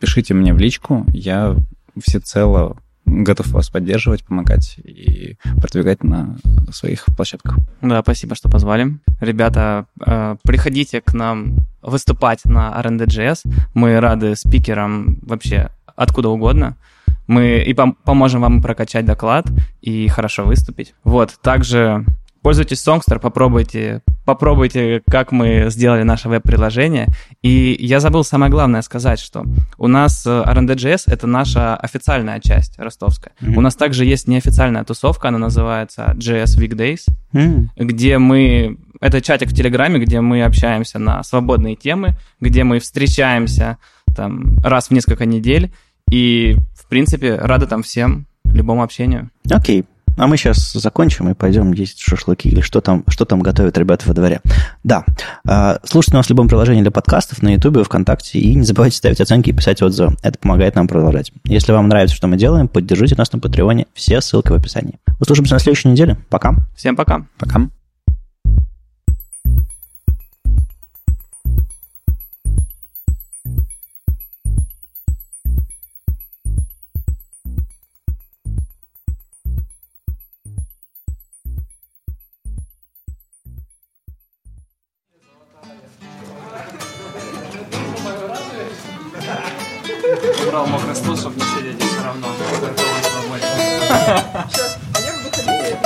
пишите мне в личку, я всецело... готов вас поддерживать, помогать и продвигать на своих площадках. Да, спасибо, что позвали. Ребята, приходите к нам выступать на RND.js. Мы рады спикерам вообще откуда угодно. Мы и поможем вам прокачать доклад и хорошо выступить. Вот, также пользуйтесь Songsterr, попробуйте, как мы сделали наше веб-приложение. И я забыл самое главное сказать, что у нас RND.js — это наша официальная часть ростовская. У нас также есть неофициальная тусовка, она называется JS Week Days, где мы... Это чатик в Телеграме, где мы общаемся на свободные темы, где мы встречаемся там раз в несколько недель. И, в принципе, рады там всем, любому общению. Окей. А мы сейчас закончим и пойдем есть шашлыки или что там готовят ребята во дворе. Да, слушайте нас в любом приложении для подкастов, на Ютубе, ВКонтакте, и не забывайте ставить оценки и писать отзывы. Это помогает нам продолжать. Если вам нравится, что мы делаем, поддержите нас на Патреоне. Все ссылки в описании. Услышимся на следующей неделе. Пока. Всем пока. Пока. Убрал мокрый стул, чтобы не сидеть все равно. Сейчас, а я буду ходить.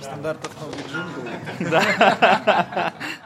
Стандартов новый джингл. Да.